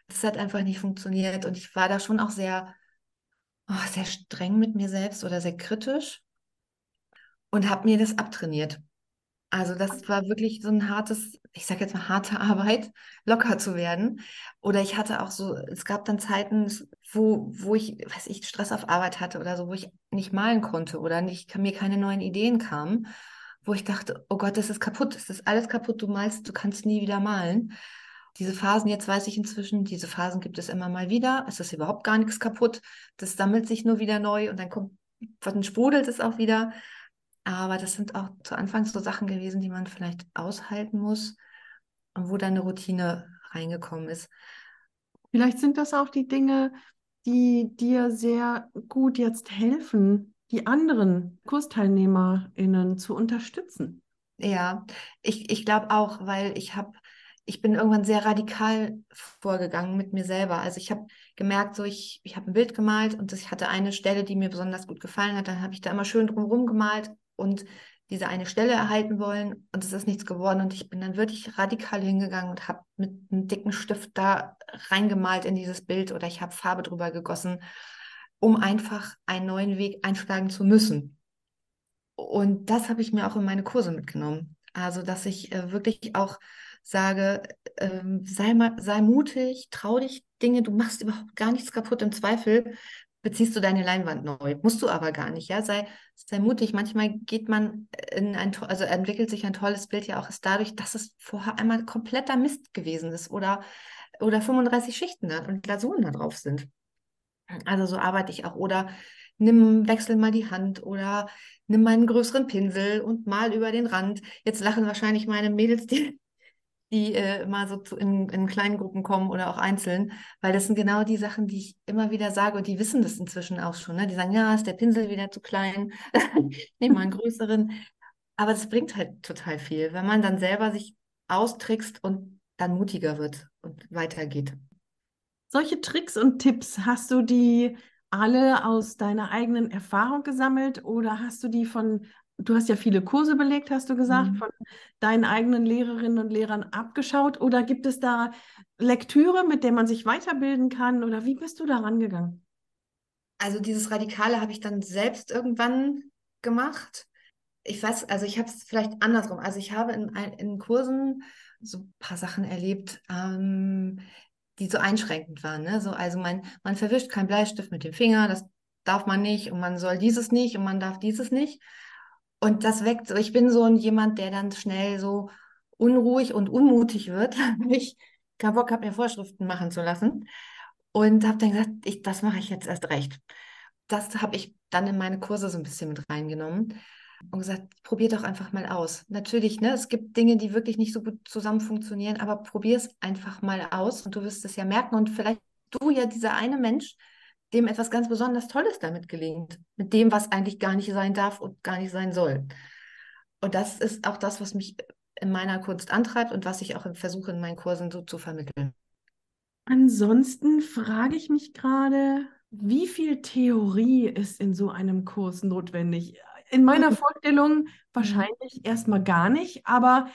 Das hat einfach nicht funktioniert und ich war da schon auch sehr, oh, sehr streng mit mir selbst oder sehr kritisch und habe mir das abtrainiert. Also das war wirklich so ein hartes, ich sage jetzt mal harte Arbeit, locker zu werden. Oder ich hatte auch so, es gab dann Zeiten, wo, wo ich, weiß ich, Stress auf Arbeit hatte oder so, wo ich nicht malen konnte oder nicht, mir keine neuen Ideen kamen, wo ich dachte, oh Gott, das ist kaputt, das ist alles kaputt, du malst, du kannst nie wieder malen. Diese Phasen, jetzt weiß ich inzwischen, diese Phasen gibt es immer mal wieder, es ist überhaupt gar nichts kaputt, das sammelt sich nur wieder neu und dann kommt, dann sprudelt es auch wieder. Aber das sind auch zu Anfang so Sachen gewesen, die man vielleicht aushalten muss und wo dann eine Routine reingekommen ist. Vielleicht sind das auch die Dinge, die dir sehr gut jetzt helfen, die anderen KursteilnehmerInnen zu unterstützen. Ja, ich, ich glaube auch, weil ich habe, ich bin irgendwann sehr radikal vorgegangen mit mir selber. Also ich habe gemerkt, so ich, ich habe ein Bild gemalt und das, ich hatte eine Stelle, die mir besonders gut gefallen hat. Dann habe ich da immer schön drumherum gemalt und diese eine Stelle erhalten wollen und es ist nichts geworden und ich bin dann wirklich radikal hingegangen und habe mit einem dicken Stift da reingemalt in dieses Bild oder ich habe Farbe drüber gegossen, um einfach einen neuen Weg einschlagen zu müssen. Und das habe ich mir auch in meine Kurse mitgenommen. Also, dass ich äh, wirklich auch sage, ähm, sei, mal, sei mutig, trau dich Dinge, du machst überhaupt gar nichts kaputt, im Zweifel beziehst du deine Leinwand neu. Musst du aber gar nicht, ja, sei, sei mutig. Manchmal geht man in ein, also entwickelt sich ein tolles Bild ja auch erst dadurch, dass es vorher einmal kompletter Mist gewesen ist oder, oder fünfunddreißig Schichten und Glasuren da drauf sind. Also so arbeite ich auch. Oder nimm, wechsel mal die Hand oder nimm mal einen größeren Pinsel und mal über den Rand. Jetzt lachen wahrscheinlich meine Mädels, die die äh, immer so zu, in, in kleinen Gruppen kommen oder auch einzeln, weil das sind genau die Sachen, die ich immer wieder sage und die wissen das inzwischen auch schon. Ne? Die sagen, ja, ist der Pinsel wieder zu klein, nehmen mal einen größeren. Aber das bringt halt total viel, wenn man dann selber sich austrickst und dann mutiger wird und weitergeht. Solche Tricks und Tipps, hast du die alle aus deiner eigenen Erfahrung gesammelt oder hast du die von... Du hast ja viele Kurse belegt, hast du gesagt, mhm. von deinen eigenen Lehrerinnen und Lehrern abgeschaut. Oder gibt es da Lektüre, mit der man sich weiterbilden kann? Oder wie bist du da rangegangen? Also dieses Radikale habe ich dann selbst irgendwann gemacht. Ich weiß, also ich habe es vielleicht andersrum. Also ich habe in, in Kursen so ein paar Sachen erlebt, ähm, die so einschränkend waren. Ne? So, also man, man verwischt keinen Bleistift mit dem Finger, das darf man nicht und man soll dieses nicht und man darf dieses nicht. Und das weckt, ich bin so ein jemand, der dann schnell so unruhig und unmutig wird, wenn ich keinen Bock habe, mir Vorschriften machen zu lassen. Und habe dann gesagt, ich, das mache ich jetzt erst recht. Das habe ich dann in meine Kurse so ein bisschen mit reingenommen und gesagt, probier doch einfach mal aus. Natürlich, ne, es gibt Dinge, die wirklich nicht so gut zusammen funktionieren, aber probier es einfach mal aus und du wirst es ja merken. Und vielleicht du ja dieser eine Mensch, dem etwas ganz besonders Tolles damit gelingt, mit dem, was eigentlich gar nicht sein darf und gar nicht sein soll. Und das ist auch das, was mich in meiner Kunst antreibt und was ich auch versuche, in meinen Kursen so zu vermitteln. Ansonsten frage ich mich gerade, wie viel Theorie ist in so einem Kurs notwendig? In meiner Vorstellung wahrscheinlich erstmal gar nicht, aber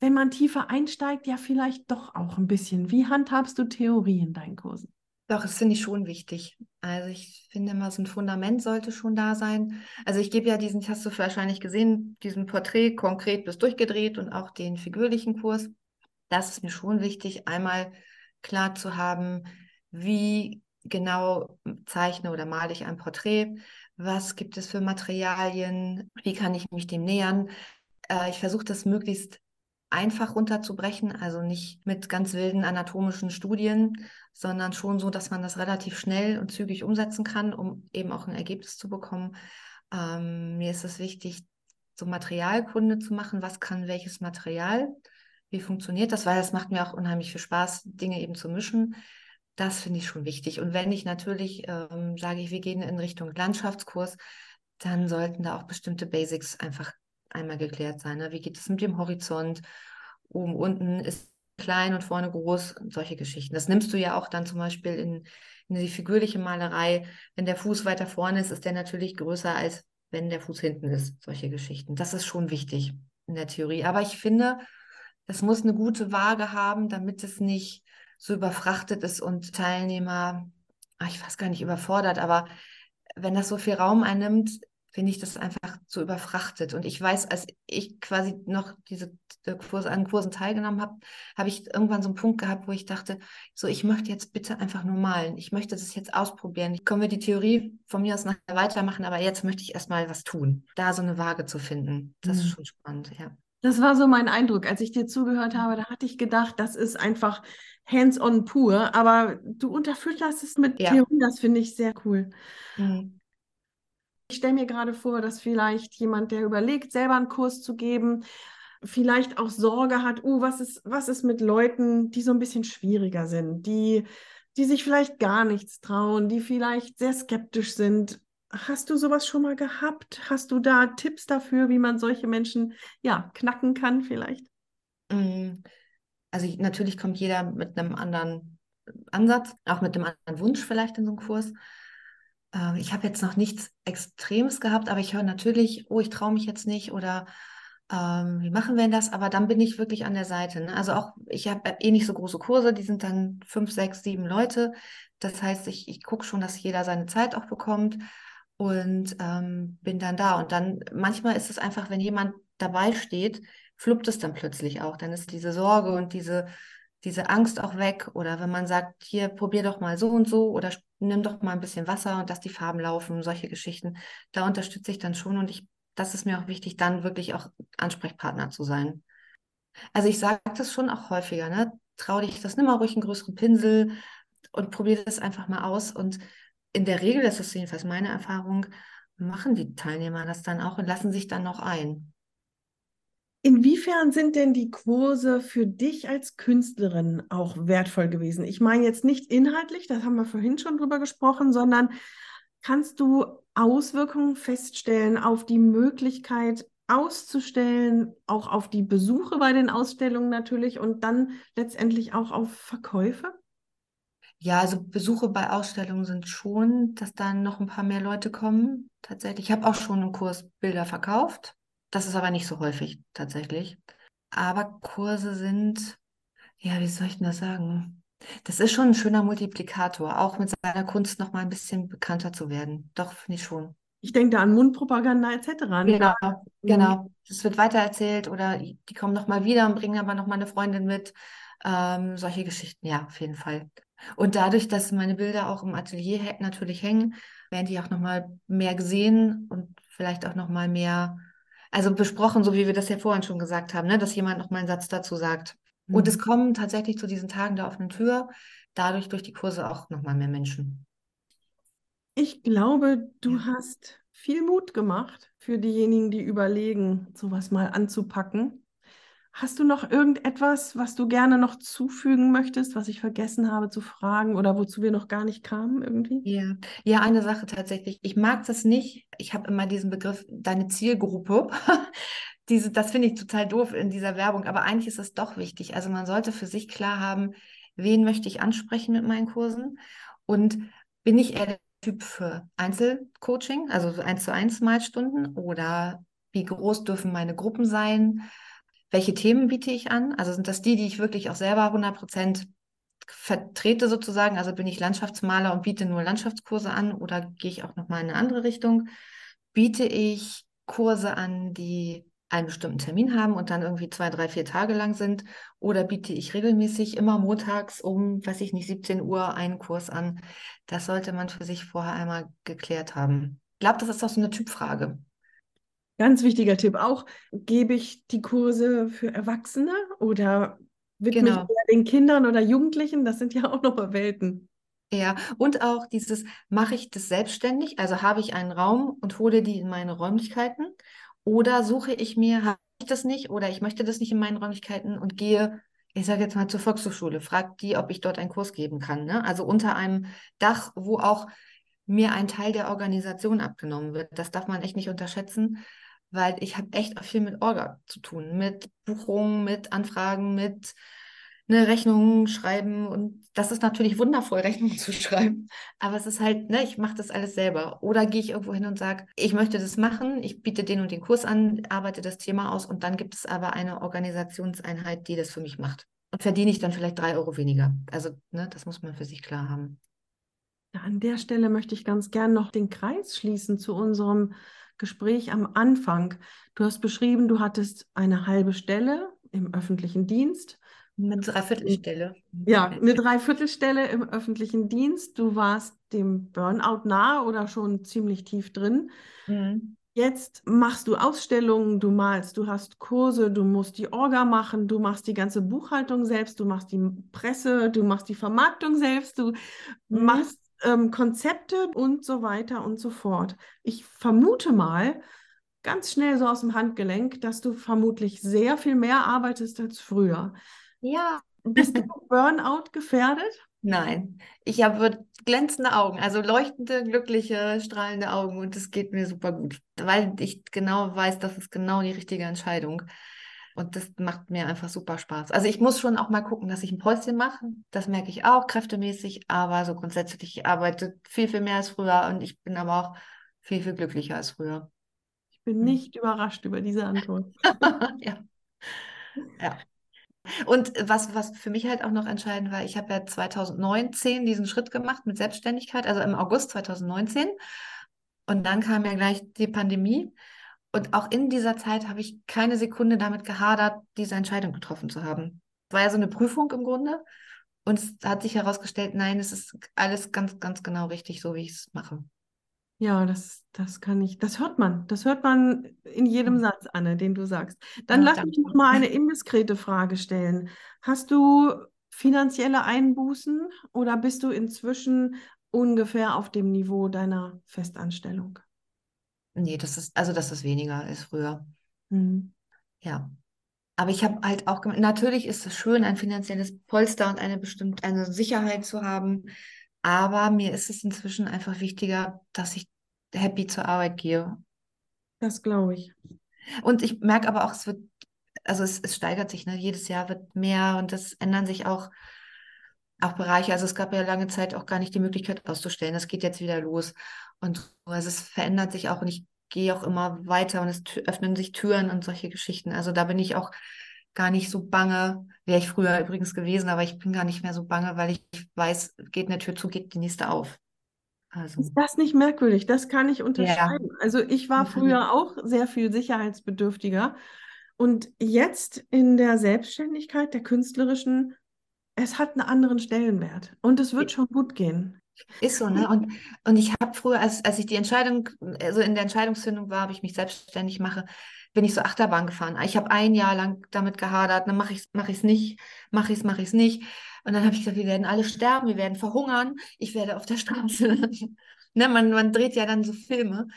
wenn man tiefer einsteigt, ja vielleicht doch auch ein bisschen. Wie handhabst du Theorie in deinen Kursen? Doch, das finde ich schon wichtig. Also ich finde immer, so ein Fundament sollte schon da sein. Also ich gebe ja diesen, hast du wahrscheinlich gesehen, diesen Porträt konkret bis durchgedreht und auch den figürlichen Kurs. Das ist mir schon wichtig, einmal klar zu haben, wie genau zeichne oder male ich ein Porträt, was gibt es für Materialien, wie kann ich mich dem nähern. Äh, ich versuche das möglichst einfach runterzubrechen, also nicht mit ganz wilden anatomischen Studien, sondern schon so, dass man das relativ schnell und zügig umsetzen kann, um eben auch ein Ergebnis zu bekommen. Ähm, mir ist es wichtig, so Materialkunde zu machen, was kann welches Material, wie funktioniert das, weil das macht mir auch unheimlich viel Spaß, Dinge eben zu mischen. Das finde ich schon wichtig. Und wenn ich natürlich, ähm, sage ich, wir gehen in Richtung Landschaftskurs, dann sollten da auch bestimmte Basics einfach einmal geklärt sein. Ne? Wie geht es mit dem Horizont? Oben, unten ist klein und vorne groß, solche Geschichten. Das nimmst du ja auch dann zum Beispiel in, in die figürliche Malerei. Wenn der Fuß weiter vorne ist, ist der natürlich größer, als wenn der Fuß hinten ist. Solche Geschichten. Das ist schon wichtig in der Theorie. Aber ich finde, es muss eine gute Waage haben, damit es nicht so überfrachtet ist und Teilnehmer, ach, ich weiß gar nicht, überfordert. Aber wenn das so viel Raum einnimmt, finde ich das einfach so überfrachtet. Und ich weiß, als ich quasi noch diese Kurs, an Kursen teilgenommen habe, habe ich irgendwann so einen Punkt gehabt, wo ich dachte, so, ich möchte jetzt bitte einfach nur malen. Ich möchte das jetzt ausprobieren. Ich können wir die Theorie von mir aus nachher weitermachen, aber jetzt möchte ich erstmal was tun. Da so eine Waage zu finden, das mhm. ist schon spannend, ja. Das war so mein Eindruck, als ich dir zugehört habe, da hatte ich gedacht, das ist einfach hands-on pur, aber du unterfütterst es mit ja. Theorie, das finde ich sehr cool. Mhm. Ich stelle mir gerade vor, dass vielleicht jemand, der überlegt, selber einen Kurs zu geben, vielleicht auch Sorge hat, uh, was ist, was ist mit Leuten, die so ein bisschen schwieriger sind, die, die sich vielleicht gar nichts trauen, die vielleicht sehr skeptisch sind. Hast du sowas schon mal gehabt? Hast du da Tipps dafür, wie man solche Menschen ja knacken kann vielleicht? Also natürlich kommt jeder mit einem anderen Ansatz, auch mit einem anderen Wunsch vielleicht in so einen Kurs. Ich habe jetzt noch nichts Extremes gehabt, aber ich höre natürlich, oh, ich traue mich jetzt nicht oder ähm, wie machen wir das? Aber dann bin ich wirklich an der Seite. Ne? Also auch, ich habe eh nicht so große Kurse, die sind dann fünf, sechs, sieben Leute. Das heißt, ich, ich gucke schon, dass jeder seine Zeit auch bekommt und ähm, bin dann da. Und dann, manchmal ist es einfach, wenn jemand dabei steht, fluppt es dann plötzlich auch. Dann ist diese Sorge und diese... diese Angst auch weg, oder wenn man sagt, hier, probier doch mal so und so oder nimm doch mal ein bisschen Wasser und lass die Farben laufen, solche Geschichten, da unterstütze ich dann schon und ich, das ist mir auch wichtig, dann wirklich auch Ansprechpartner zu sein. Also ich sage das schon auch häufiger, ne? Trau dich das, nimm mal ruhig einen größeren Pinsel und probier das einfach mal aus, und in der Regel, das ist jedenfalls meine Erfahrung, machen die Teilnehmer das dann auch und lassen sich dann noch ein. Inwiefern sind denn die Kurse für dich als Künstlerin auch wertvoll gewesen? Ich meine jetzt nicht inhaltlich, das haben wir vorhin schon drüber gesprochen, sondern kannst du Auswirkungen feststellen auf die Möglichkeit auszustellen, auch auf die Besuche bei den Ausstellungen natürlich und dann letztendlich auch auf Verkäufe? Ja, also Besuche bei Ausstellungen sind schon, dass dann noch ein paar mehr Leute kommen. Tatsächlich, ich habe auch schon im Kurs Bilder verkauft. Das ist aber nicht so häufig tatsächlich. Aber Kurse sind, ja, wie soll ich denn das sagen? Das ist schon ein schöner Multiplikator, auch mit seiner Kunst nochmal ein bisschen bekannter zu werden. Doch, finde ich schon. Ich denke da an Mundpropaganda et cetera. Genau, ja. genau. Das wird weitererzählt oder die kommen nochmal wieder und bringen aber nochmal eine Freundin mit. Ähm, solche Geschichten, ja, auf jeden Fall. Und dadurch, dass meine Bilder auch im Atelier h- natürlich hängen, werden die auch nochmal mehr gesehen und vielleicht auch nochmal mehr. also besprochen, so wie wir das ja vorhin schon gesagt haben, ne, dass jemand noch mal einen Satz dazu sagt. Mhm. Und es kommen tatsächlich zu diesen Tagen der offenen Tür, dadurch durch die Kurse auch noch mal mehr Menschen. Ich glaube, du ja. hast viel Mut gemacht für diejenigen, die überlegen, sowas mal anzupacken. Hast du noch irgendetwas, was du gerne noch zufügen möchtest, was ich vergessen habe zu fragen oder wozu wir noch gar nicht kamen irgendwie? Ja, ja, eine Sache tatsächlich. Ich mag das nicht. Ich habe immer diesen Begriff, deine Zielgruppe. Diese, das finde ich total doof in dieser Werbung, aber eigentlich ist es doch wichtig. Also man sollte für sich klar haben, wen möchte ich ansprechen mit meinen Kursen und bin ich eher der Typ für Einzelcoaching, also eins zu eins Malstunden oder wie groß dürfen meine Gruppen sein? Welche Themen biete ich an? Also sind das die, die ich wirklich auch selber hundert Prozent vertrete sozusagen? Also bin ich Landschaftsmaler und biete nur Landschaftskurse an oder gehe ich auch nochmal in eine andere Richtung? Biete ich Kurse an, die einen bestimmten Termin haben und dann irgendwie zwei, drei, vier Tage lang sind? Oder biete ich regelmäßig immer montags um, weiß ich nicht, siebzehn Uhr einen Kurs an? Das sollte man für sich vorher einmal geklärt haben. Ich glaube, das ist auch so eine Typfrage. Ganz wichtiger Tipp auch, gebe ich die Kurse für Erwachsene oder widme genau. ich eher den Kindern oder Jugendlichen? Das sind ja auch nochmal Welten. Ja, und auch dieses, mache ich das selbstständig? Also habe ich einen Raum und hole die in meine Räumlichkeiten? Oder suche ich mir, habe ich das nicht oder ich möchte das nicht in meinen Räumlichkeiten und gehe, ich sage jetzt mal zur Volkshochschule, frage die, ob ich dort einen Kurs geben kann. Ne? Also unter einem Dach, wo auch mir ein Teil der Organisation abgenommen wird. Das darf man echt nicht unterschätzen. Weil ich habe echt auch viel mit Orga zu tun, mit Buchungen, mit Anfragen, mit ne, Rechnungen schreiben und das ist natürlich wundervoll, Rechnungen zu schreiben, aber es ist halt, ne, ich mache das alles selber oder gehe ich irgendwo hin und sage, ich möchte das machen, ich biete den und den Kurs an, arbeite das Thema aus und dann gibt es aber eine Organisationseinheit, die das für mich macht und verdiene ich dann vielleicht drei Euro weniger. Also ne, das muss man für sich klar haben. An der Stelle möchte ich ganz gern noch den Kreis schließen zu unserem Gespräch am Anfang. Du hast beschrieben, du hattest eine halbe Stelle im öffentlichen Dienst. Eine Dreiviertelstelle. Ja, eine Dreiviertelstelle im öffentlichen Dienst. Du warst dem Burnout nahe oder schon ziemlich tief drin. Mhm. Jetzt machst du Ausstellungen, du malst, du hast Kurse, du musst die Orga machen, du machst die ganze Buchhaltung selbst, du machst die Presse, du machst die Vermarktung selbst, du mhm. machst Ähm, Konzepte und so weiter und so fort. Ich vermute mal, ganz schnell so aus dem Handgelenk, dass du vermutlich sehr viel mehr arbeitest als früher. Ja. Bist du Burnout gefährdet? Nein, ich habe glänzende Augen, also leuchtende, glückliche, strahlende Augen und es geht mir super gut, weil ich genau weiß, das ist genau die richtige Entscheidung. Und das macht mir einfach super Spaß. Also ich muss schon auch mal gucken, dass ich ein Päuschen mache. Das merke ich auch kräftemäßig. Aber so grundsätzlich, ich arbeite viel, viel mehr als früher. Und ich bin aber auch viel, viel glücklicher als früher. Ich bin nicht hm. überrascht über diese Antwort. ja. ja. Und was, was für mich halt auch noch entscheidend war, ich habe ja zweitausendneunzehn diesen Schritt gemacht mit Selbstständigkeit. Also im August zweitausendneunzehn. Und dann kam ja gleich die Pandemie. Und auch in dieser Zeit habe ich keine Sekunde damit gehadert, diese Entscheidung getroffen zu haben. Es war ja so eine Prüfung im Grunde. Und es hat sich herausgestellt, nein, es ist alles ganz, ganz genau richtig, so wie ich es mache. Ja, das, das kann ich, das hört man. Das hört man in jedem Satz, Anne, den du sagst. Dann ja, lass mich noch mal eine indiskrete Frage stellen. Hast du finanzielle Einbußen oder bist du inzwischen ungefähr auf dem Niveau deiner Festanstellung? Nee, das ist, also das ist weniger als früher. Mhm. Ja. Aber ich habe halt auch gemerkt, natürlich ist es schön, ein finanzielles Polster und eine bestimmte eine Sicherheit zu haben. Aber mir ist es inzwischen einfach wichtiger, dass ich happy zur Arbeit gehe. Das glaube ich. Und ich merke aber auch, es wird, also es, es steigert sich, ne? Jedes Jahr wird mehr und das ändern sich auch, auch Bereiche. Also es gab ja lange Zeit auch gar nicht die Möglichkeit auszustellen. Das geht jetzt wieder los. Und also es verändert sich auch und ich gehe auch immer weiter und es t- öffnen sich Türen und solche Geschichten. Also da bin ich auch gar nicht so bange, wäre ich früher übrigens gewesen, aber ich bin gar nicht mehr so bange, weil ich weiß, geht eine Tür zu, geht die nächste auf. Also. Ist das nicht merkwürdig? Das kann ich unterschreiben. Ja. Also ich war früher auch sehr viel sicherheitsbedürftiger und jetzt in der Selbstständigkeit der künstlerischen, es hat einen anderen Stellenwert und es wird schon gut gehen. Ist so, ne? Und, und ich habe früher, als, als ich die Entscheidung, also in der Entscheidungsfindung war, ob ich mich selbstständig mache, bin ich so Achterbahn gefahren. Ich habe ein Jahr lang damit gehadert, dann mache ich es mach ich's nicht, mache ich es, mache ich es nicht. Und dann habe ich gesagt, wir werden alle sterben, wir werden verhungern, ich werde auf der Straße. ne, man, man dreht ja dann so Filme.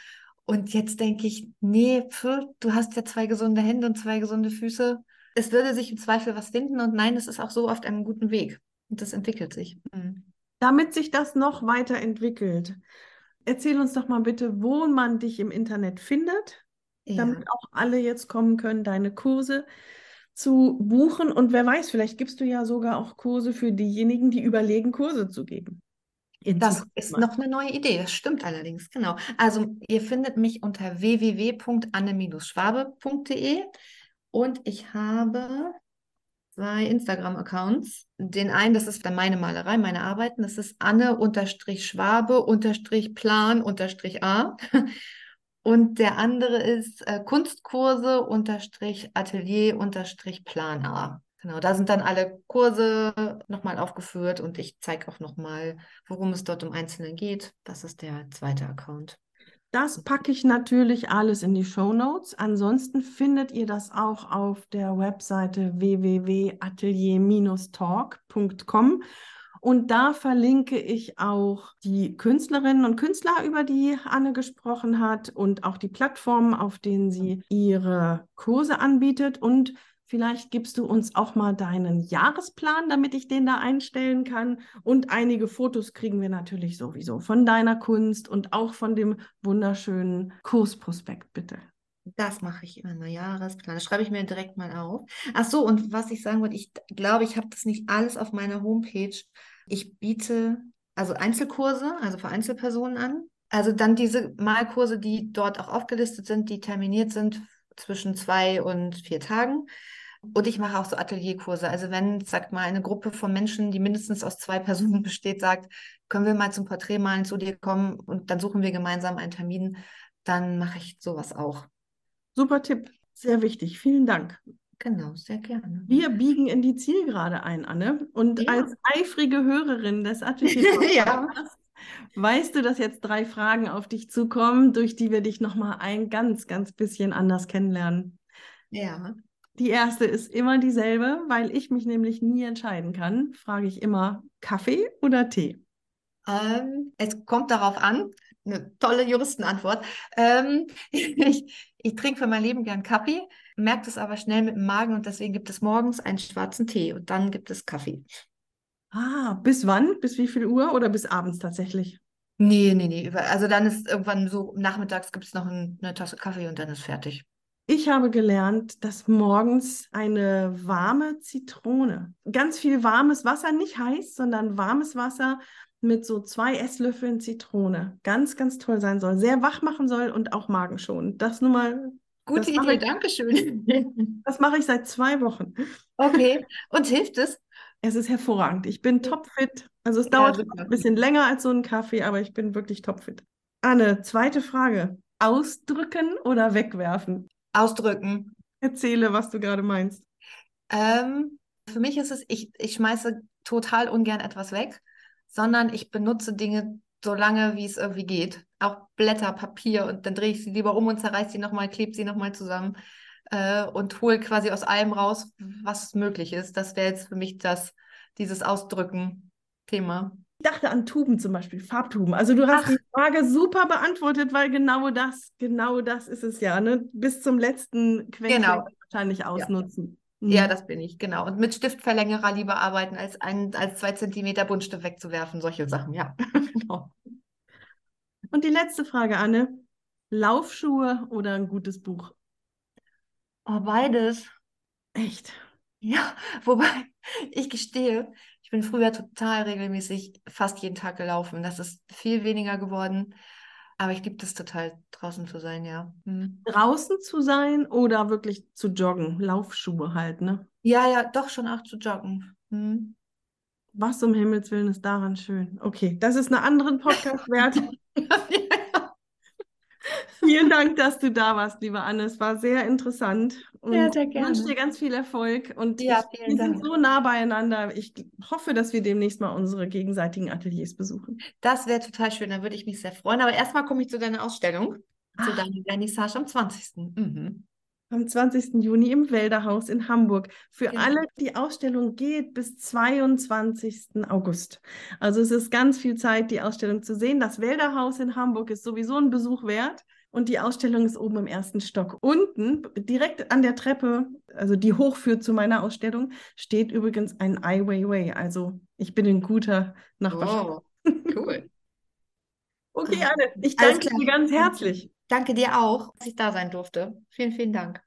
Und jetzt denke ich, nee, pf, du hast ja zwei gesunde Hände und zwei gesunde Füße. Es würde sich im Zweifel was finden. Und nein, es ist auch so auf einem guten Weg. Und das entwickelt sich. Mhm. Damit sich das noch weiterentwickelt, erzähl uns doch mal bitte, wo man dich im Internet findet, ja. damit auch alle jetzt kommen können, deine Kurse zu buchen. Und wer weiß, vielleicht gibst du ja sogar auch Kurse für diejenigen, die überlegen, Kurse zu geben. Das ist noch eine neue Idee, das stimmt allerdings, genau. Also ihr findet mich unter w w w punkt anne schwabe punkt d e und ich habe zwei Instagram-Accounts. Den einen, das ist dann meine Malerei, meine Arbeiten, das ist anne schwabe plan a und der andere ist äh, kunstkurse atelier plan a. Genau, da sind dann alle Kurse nochmal aufgeführt und ich zeige auch nochmal, worum es dort im Einzelnen geht. Das ist der zweite Account. Das packe ich natürlich alles in die Shownotes. Ansonsten findet ihr das auch auf der Webseite w w w punkt atelier talk punkt com und da verlinke ich auch die Künstlerinnen und Künstler, über die Anne gesprochen hat und auch die Plattformen, auf denen sie ihre Kurse anbietet und vielleicht gibst du uns auch mal deinen Jahresplan, damit ich den da einstellen kann. Und einige Fotos kriegen wir natürlich sowieso von deiner Kunst und auch von dem wunderschönen Kursprospekt, bitte. Das mache ich immer, einen Jahresplan. Das schreibe ich mir direkt mal auf. Ach so, und was ich sagen wollte, ich glaube, ich habe das nicht alles auf meiner Homepage. Ich biete also Einzelkurse, also für Einzelpersonen an. Also dann diese Malkurse, die dort auch aufgelistet sind, die terminiert sind zwischen zwei und vier Tagen. Und ich mache auch so Atelierkurse. Also wenn, sagt mal, eine Gruppe von Menschen, die mindestens aus zwei Personen besteht, sagt, können wir mal zum Porträtmalen zu dir kommen und dann suchen wir gemeinsam einen Termin, dann mache ich sowas auch. Super Tipp, sehr wichtig, vielen Dank. Genau, sehr gerne. Wir biegen in die Zielgerade ein, Anne. Und ja. als eifrige Hörerin des Atelier ja. weißt du, dass jetzt drei Fragen auf dich zukommen, durch die wir dich nochmal ein ganz, ganz bisschen anders kennenlernen. Ja. Die erste ist immer dieselbe, weil ich mich nämlich nie entscheiden kann. Frage ich immer, Kaffee oder Tee? Ähm, es kommt darauf an, eine tolle Juristenantwort. Ähm, ich, ich trinke für mein Leben gern Kaffee, merke das aber schnell mit dem Magen und deswegen gibt es morgens einen schwarzen Tee und dann gibt es Kaffee. Ah, bis wann? Bis wie viel Uhr oder bis abends tatsächlich? Nee, nee, nee. Also dann ist irgendwann so, nachmittags gibt es noch eine Tasse Kaffee und dann ist fertig. Ich habe gelernt, dass morgens eine warme Zitrone, ganz viel warmes Wasser, nicht heiß, sondern warmes Wasser mit so zwei Esslöffeln Zitrone, ganz, ganz toll sein soll, sehr wach machen soll und auch magenschonend. Das nur mal... Gute Idee, danke schön. Das mache ich seit zwei Wochen. Okay, und hilft es? Es ist hervorragend. Ich bin topfit. Also es ja, dauert super. Ein bisschen länger als so ein Kaffee, aber ich bin wirklich topfit. Anne, zweite Frage. Ausdrücken oder wegwerfen? Ausdrücken. Erzähle, was du gerade meinst. Ähm, für mich ist es, ich, ich schmeiße total ungern etwas weg, sondern ich benutze Dinge so lange, wie es irgendwie geht. Auch Blätter, Papier und dann drehe ich sie lieber um und zerreiße sie nochmal, klebe sie nochmal zusammen. Und hole quasi aus allem raus, was möglich ist. Das wäre jetzt für mich das, dieses Ausdrücken-Thema. Ich dachte an Tuben zum Beispiel, Farbtuben. Also du hast Ach. die Frage super beantwortet, weil genau das, genau das ist es ja. Ne? Bis zum letzten Quäntchen genau. wahrscheinlich ausnutzen. Ja. Mhm. ja, das bin ich, genau. Und mit Stiftverlängerer lieber arbeiten, als ein, als zwei Zentimeter Buntstift wegzuwerfen. Solche Sachen, ja. genau. Und die letzte Frage, Anne. Laufschuhe oder ein gutes Buch? Oh, beides. Echt? Ja, wobei, ich gestehe, ich bin früher total regelmäßig fast jeden Tag gelaufen. Das ist viel weniger geworden, aber ich liebe das total, draußen zu sein, ja. Hm. Draußen zu sein oder wirklich zu joggen? Laufschuhe halt, ne? Ja, ja, doch schon auch zu joggen. Hm. Was um Himmels Willen ist daran schön? Okay, das ist eine andere Podcast wert. Vielen Dank, dass du da warst, liebe Anne. Es war sehr interessant. Und ja, sehr gerne. Ich wünsche dir ganz viel Erfolg. Und ja, wir Dank. sind so nah beieinander. Ich hoffe, dass wir demnächst mal unsere gegenseitigen Ateliers besuchen. Das wäre total schön. Da würde ich mich sehr freuen. Aber erstmal komme ich zu deiner Ausstellung, Ach. zu deiner Vernissage am zwanzigsten Mhm. am zwanzigsten Juni im Wälderhaus in Hamburg. Für genau. alle, die Ausstellung geht bis zweiundzwanzigsten August. Also es ist ganz viel Zeit, die Ausstellung zu sehen. Das Wälderhaus in Hamburg ist sowieso ein Besuch wert. Und die Ausstellung ist oben im ersten Stock. Unten, direkt an der Treppe, also die hochführt zu meiner Ausstellung, steht übrigens ein Ai Weiwei. Also ich bin ein guter Nachbarschaft. Wow, cool. Okay, Anne, ich danke dir ganz herzlich. Danke dir auch, dass ich da sein durfte. Vielen, vielen Dank.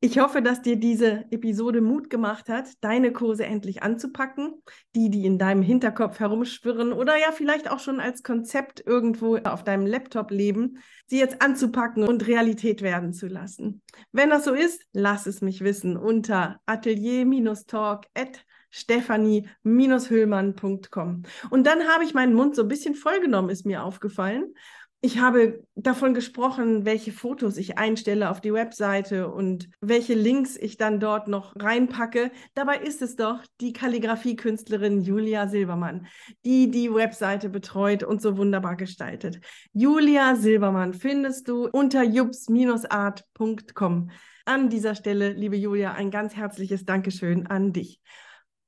Ich hoffe, dass dir diese Episode Mut gemacht hat, deine Kurse endlich anzupacken, die, die in deinem Hinterkopf herumschwirren oder ja vielleicht auch schon als Konzept irgendwo auf deinem Laptop leben, sie jetzt anzupacken und Realität werden zu lassen. Wenn das so ist, lass es mich wissen unter atelier Bindestrich talk at stefanie Bindestrich hüllmann Punkt com. Und dann habe ich meinen Mund so ein bisschen vollgenommen, ist mir aufgefallen. Ich habe davon gesprochen, welche Fotos ich einstelle auf die Webseite und welche Links ich dann dort noch reinpacke. Dabei ist es doch die Kalligraphiekünstlerin Julia Silbermann, die die Webseite betreut und so wunderbar gestaltet. Julia Silbermann findest du unter jups Bindestrich art Punkt com. An dieser Stelle, liebe Julia, ein ganz herzliches Dankeschön an dich.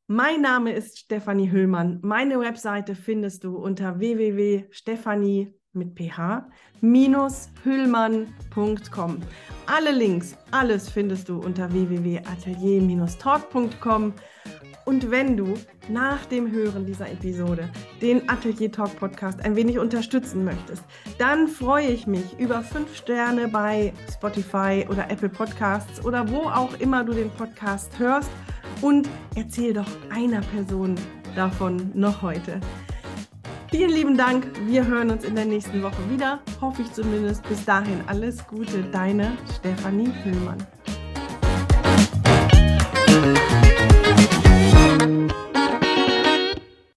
Mein Name ist Stefanie Hüllmann. Meine Webseite findest du unter w w w Punkt stefanie Bindestrich hüllmann Punkt com mit ph Bindestrich hüllmann Punkt com. Alle Links, alles findest du unter w w w Punkt atelier Bindestrich talk Punkt com. Und wenn du nach dem Hören dieser Episode den Atelier Talk Podcast ein wenig unterstützen möchtest, dann freue ich mich über fünf Sterne bei Spotify oder Apple Podcasts oder wo auch immer du den Podcast hörst, und erzähl doch einer Person davon noch heute. Vielen lieben Dank. Wir hören uns in der nächsten Woche wieder. Hoffe ich zumindest. Bis dahin alles Gute. Deine Stefanie Hüllmann.